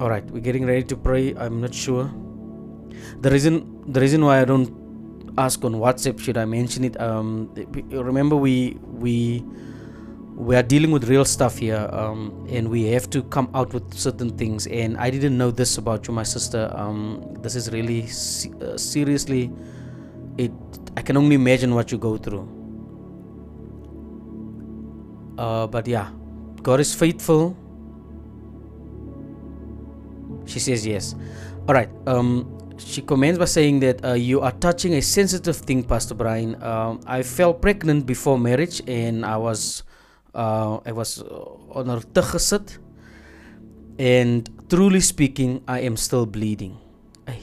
All right. We're getting ready to pray. I'm not sure. The reason the reason why I don't ask on WhatsApp, should I mention it? Um, remember, we we we are dealing with real stuff here, um, and we have to come out with certain things. And I didn't know this about you, my sister. Um, this is really se- uh, seriously. It. I can only imagine what you go through. Uh, but yeah, God is faithful. She says yes. All right. Um. She comments by saying that uh, you are touching a sensitive thing, Pastor Brian. Um, I fell pregnant before marriage, and I was, uh, I was on her tig gesit, and truly speaking, I am still bleeding. Ay,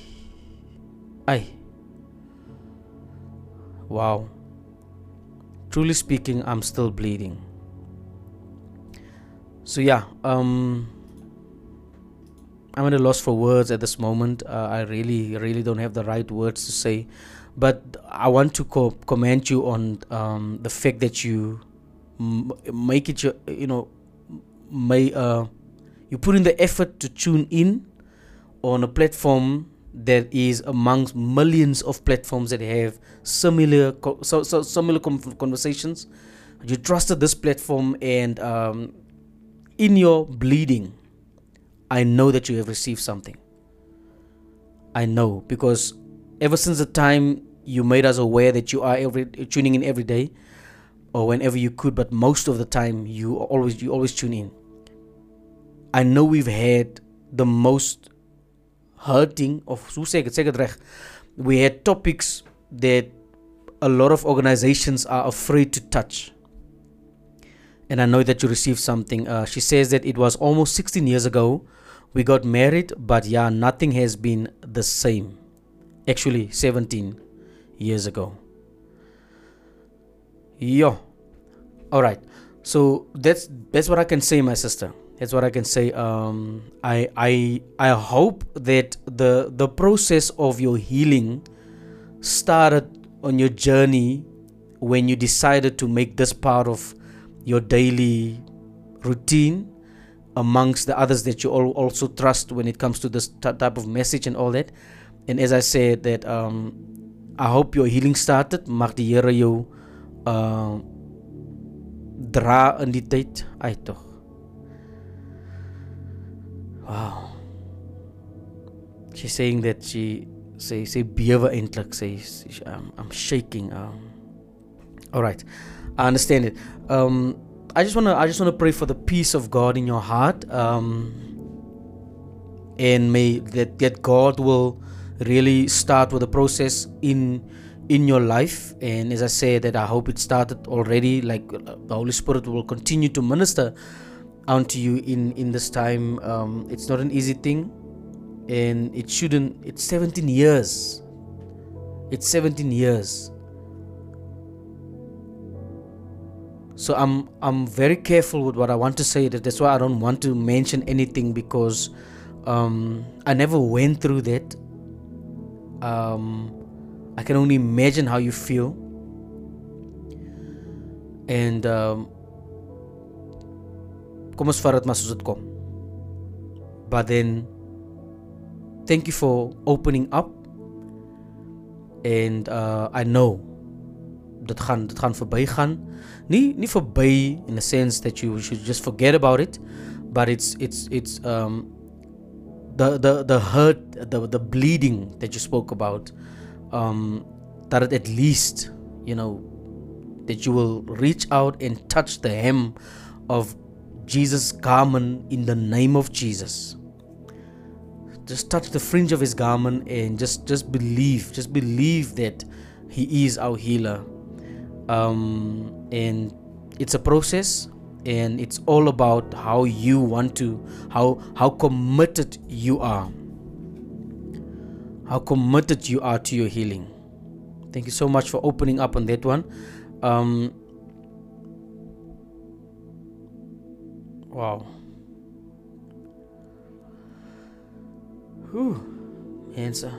ay. Wow. Truly speaking, I'm still bleeding. So yeah. Um. I'm at a loss for words at this moment. Uh, I really, really don't have the right words to say. But I want to co- comment you on um, the fact that you m- make it, your, you know, may, uh, you put in the effort to tune in on a platform that is amongst millions of platforms that have similar, co- so, so similar com- conversations. You trusted this platform, and um, in your bleeding, I know that you have received something. I know, because ever since the time you made us aware that you are every, tuning in every day, or whenever you could, but most of the time you always you always tune in. I know we've had the most hurting of who say it, say it right. We had topics that a lot of organizations are afraid to touch. And I know that you received something. Uh, she says that it was almost sixteen years ago. We got married, but yeah, nothing has been the same. Actually, seventeen years ago. Yo. Alright. So, that's that's what I can say, my sister. That's what I can say. Um, I I I hope that the, the process of your healing started on your journey when you decided to make this part of your daily routine amongst the others that you all also trust when it comes to this t- type of message and all that. And as I said, that um, I hope your healing started. Mag die Here jou uh, dra in die tyd uit tog. Wow. She's saying that she say say bewe eintlik says I'm, I'm shaking. Um, all right, I understand it. Um, I just wanna I just wanna pray for the peace of God in your heart. Um, and may that that God will really start with the process in in your life. And as I said, that I hope it started already. Like the Holy Spirit will continue to minister unto you in in this time. Um, it's not an easy thing, and it shouldn't. It's seventeen years. It's seventeen years. So I'm I'm very careful with what I want to say. That that's why I don't want to mention anything, because um, I never went through that. Um, I can only imagine how you feel, and. Um, Kom ons vat dit maar soos dit kom. But then, thank you for opening up. And uh, I know dit gaan dit gaan verby gaan. Nie nie verby in the sense that you should just forget about it, but it's it's it's um the the the hurt, the the bleeding that you spoke about, um that at least, you know, that you will reach out and touch the hem of Jesus' garment in the name of Jesus. Just touch the fringe of his garment and just just believe just believe that he is our healer. Um, and it's a process, and it's all about how you want to, how how committed you are how committed you are to your healing. Thank you so much for opening up on that one. um Wow. Whew. Answer.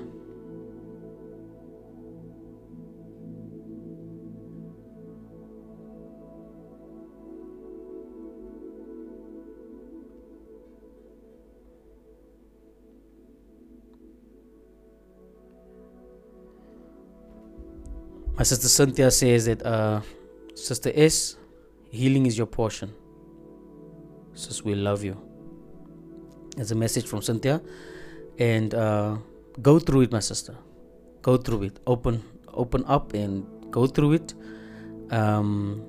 My sister Cynthia says that uh, Sister S, healing is your portion. Says we love you. It's a message from Cynthia, and uh, go through it, my sister. Go through it. Open, open up, and go through it. Um,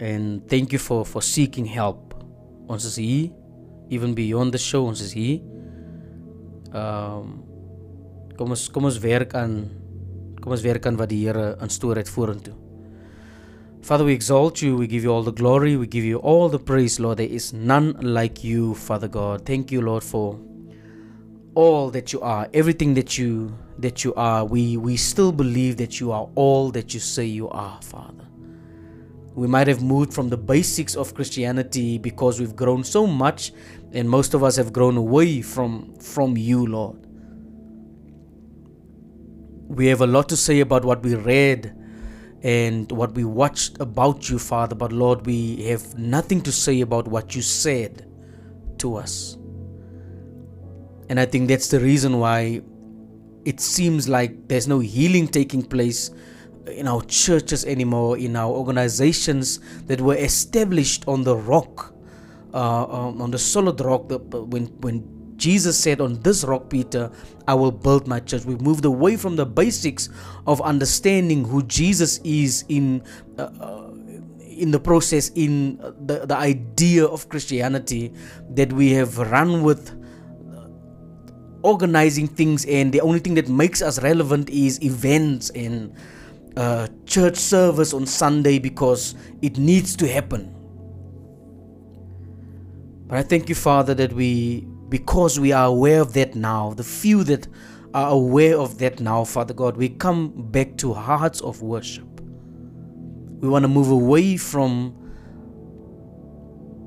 and thank you for for seeking help. On says he, even beyond the show. On says he. Um, kom ons kom ons werk aan, kom ons werk aan wat die Here in stoor het vorentoe. Father, we exalt you, we give you all the glory, we give you all the praise, Lord. There is none like you, Father God. Thank you, Lord, for all that you are, everything that you that you are. We we still believe that you are all that you say you are, Father. We might have moved from the basics of Christianity because we've grown so much, and most of us have grown away from, from you, Lord. We have a lot to say about what we read and what we watched about you, Father, but Lord, we have nothing to say about what you said to us. And I think that's the reason why it seems like there's no healing taking place in our churches anymore, in our organizations that were established on the rock, uh, um, on the solid rock, the, when when Jesus said, on this rock, Peter, I will build my church. We've moved away from the basics of understanding who Jesus is in uh, uh, in the process, in the, the idea of Christianity that we have run with, uh, organizing things, and the only thing that makes us relevant is events and uh, church service on Sunday because it needs to happen. But I thank you, Father, that we... because we are aware of that now, the few that are aware of that now, Father God, we come back to hearts of worship. We want to move away from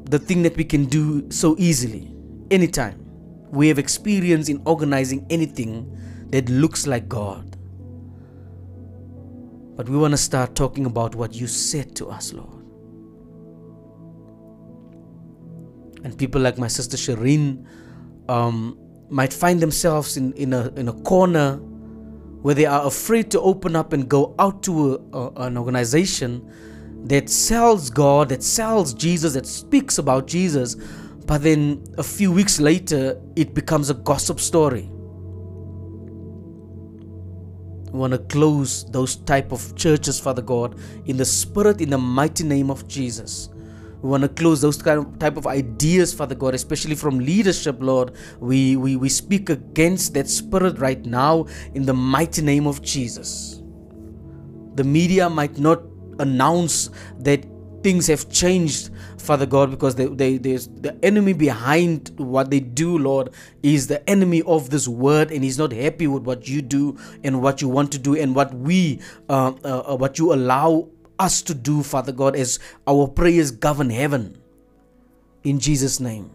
the thing that we can do so easily, anytime. We have experience in organizing anything that looks like God. But we want to start talking about what you said to us, Lord. and people like my sister Shireen um, might find themselves in, in, a, in a corner where they are afraid to open up and go out to a, a, an organization that sells God, that sells Jesus, that speaks about Jesus, but then a few weeks later, it becomes a gossip story. We want to close those type of churches, Father God, in the spirit, in the mighty name of Jesus. We want to close those kind of type of ideas, Father God, especially from leadership, Lord. We, we, we speak against that spirit right now in the mighty name of Jesus. The media might not announce that things have changed, Father God, because they, they, the enemy behind what they do, Lord, is the enemy of this word, and he's not happy with what you do and what you want to do and what we, uh, uh, what you allow us to do, Father God, as our prayers govern heaven, in Jesus' name.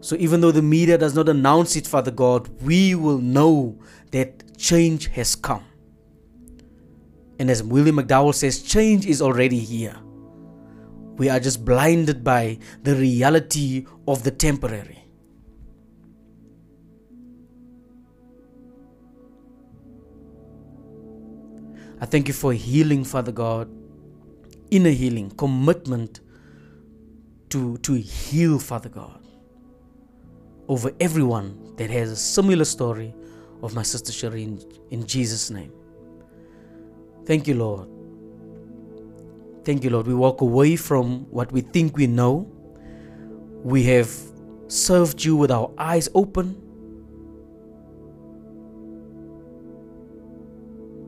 So even though the media does not announce it, Father God, we will know that change has come. And as William McDowell says, change is already here. We are just blinded by the reality of the temporary. I thank you for healing, Father God, inner healing, commitment to, to heal, Father God, over everyone that has a similar story of my sister Shireen, in Jesus' name. Thank you, Lord. Thank you, Lord. We walk away from what we think we know. We have served you with our eyes open.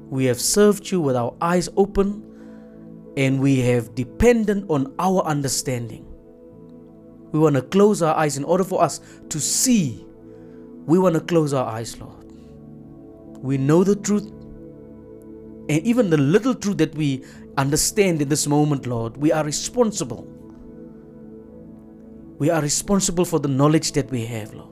We have served you with our eyes open, and we have depended on our understanding. We want to close our eyes in order for us to see. We want to close our eyes, Lord. We know the truth. And even the little truth that we understand in this moment, Lord, we are responsible. We are responsible for the knowledge that we have, Lord.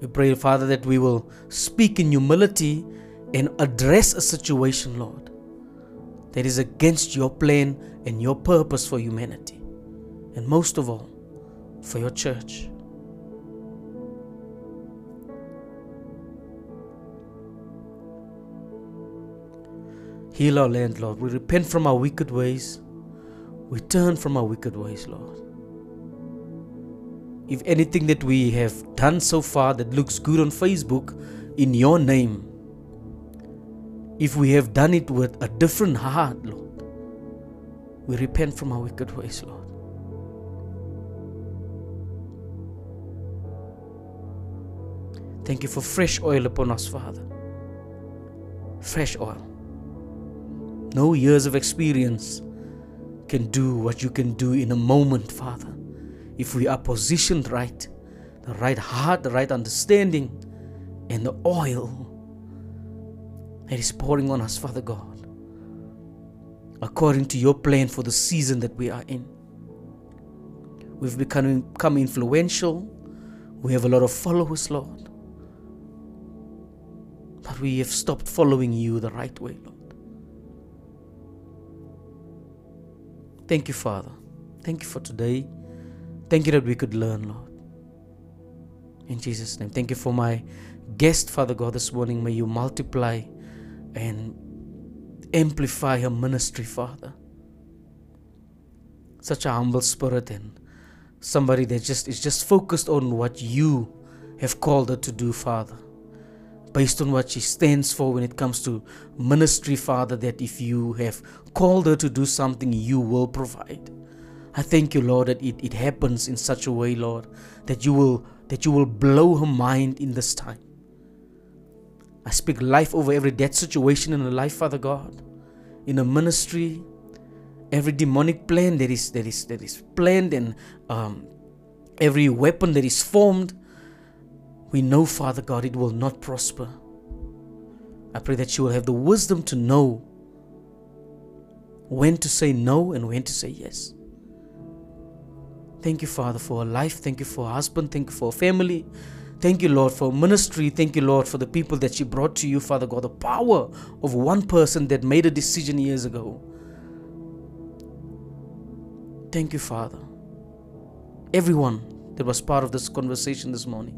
We pray, Father, that we will speak in humility and address a situation, Lord, that is against your plan and your purpose for humanity. And most of all, for your church. Heal our land, Lord. We repent from our wicked ways. We turn from our wicked ways, Lord. If anything that we have done so far that looks good on Facebook, in your name, if we have done it with a different heart, Lord, we repent from our wicked ways, Lord. Thank you for fresh oil upon us, Father. Fresh oil. No years of experience can do what you can do in a moment, Father. If we are positioned right, the right heart, the right understanding, and the oil that is pouring on us, Father God, according to your plan for the season that we are in. We've become, become influential. We have a lot of followers, Lord. But we have stopped following you the right way, Lord. Thank you, Father. Thank you for today. Thank you that we could learn, Lord. In Jesus' name. Thank you for my guest, Father God, this morning. May you multiply and amplify her ministry, Father. Such a humble spirit, and somebody that just is just focused on what you have called her to do, Father. Based on what she stands for when it comes to ministry, Father, that if you have called her to do something, you will provide. I thank you, Lord, that it, it happens in such a way, Lord, that you will that you will blow her mind in this time. I speak life over every death situation in her life, Father God, in her ministry, every demonic plan that is that is that is planned, and um, every weapon that is formed. We know, Father God, it will not prosper. I pray that you will have the wisdom to know when to say no and when to say yes. Thank you, Father, for her life. Thank you for her husband. Thank you for her family. Thank you, Lord, for ministry. Thank you, Lord, for the people that she brought to you, Father God. The power of one person that made a decision years ago. Thank you, Father. Everyone that was part of this conversation this morning,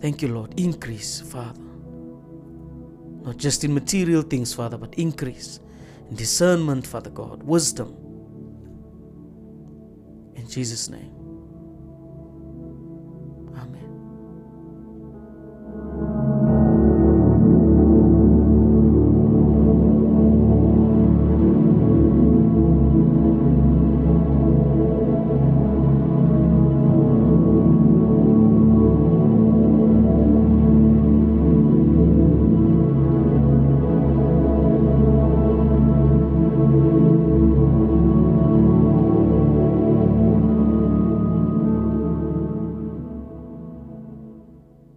thank you, Lord. Increase, Father. Not just in material things, Father, but increase in discernment, Father God, wisdom. In Jesus' name.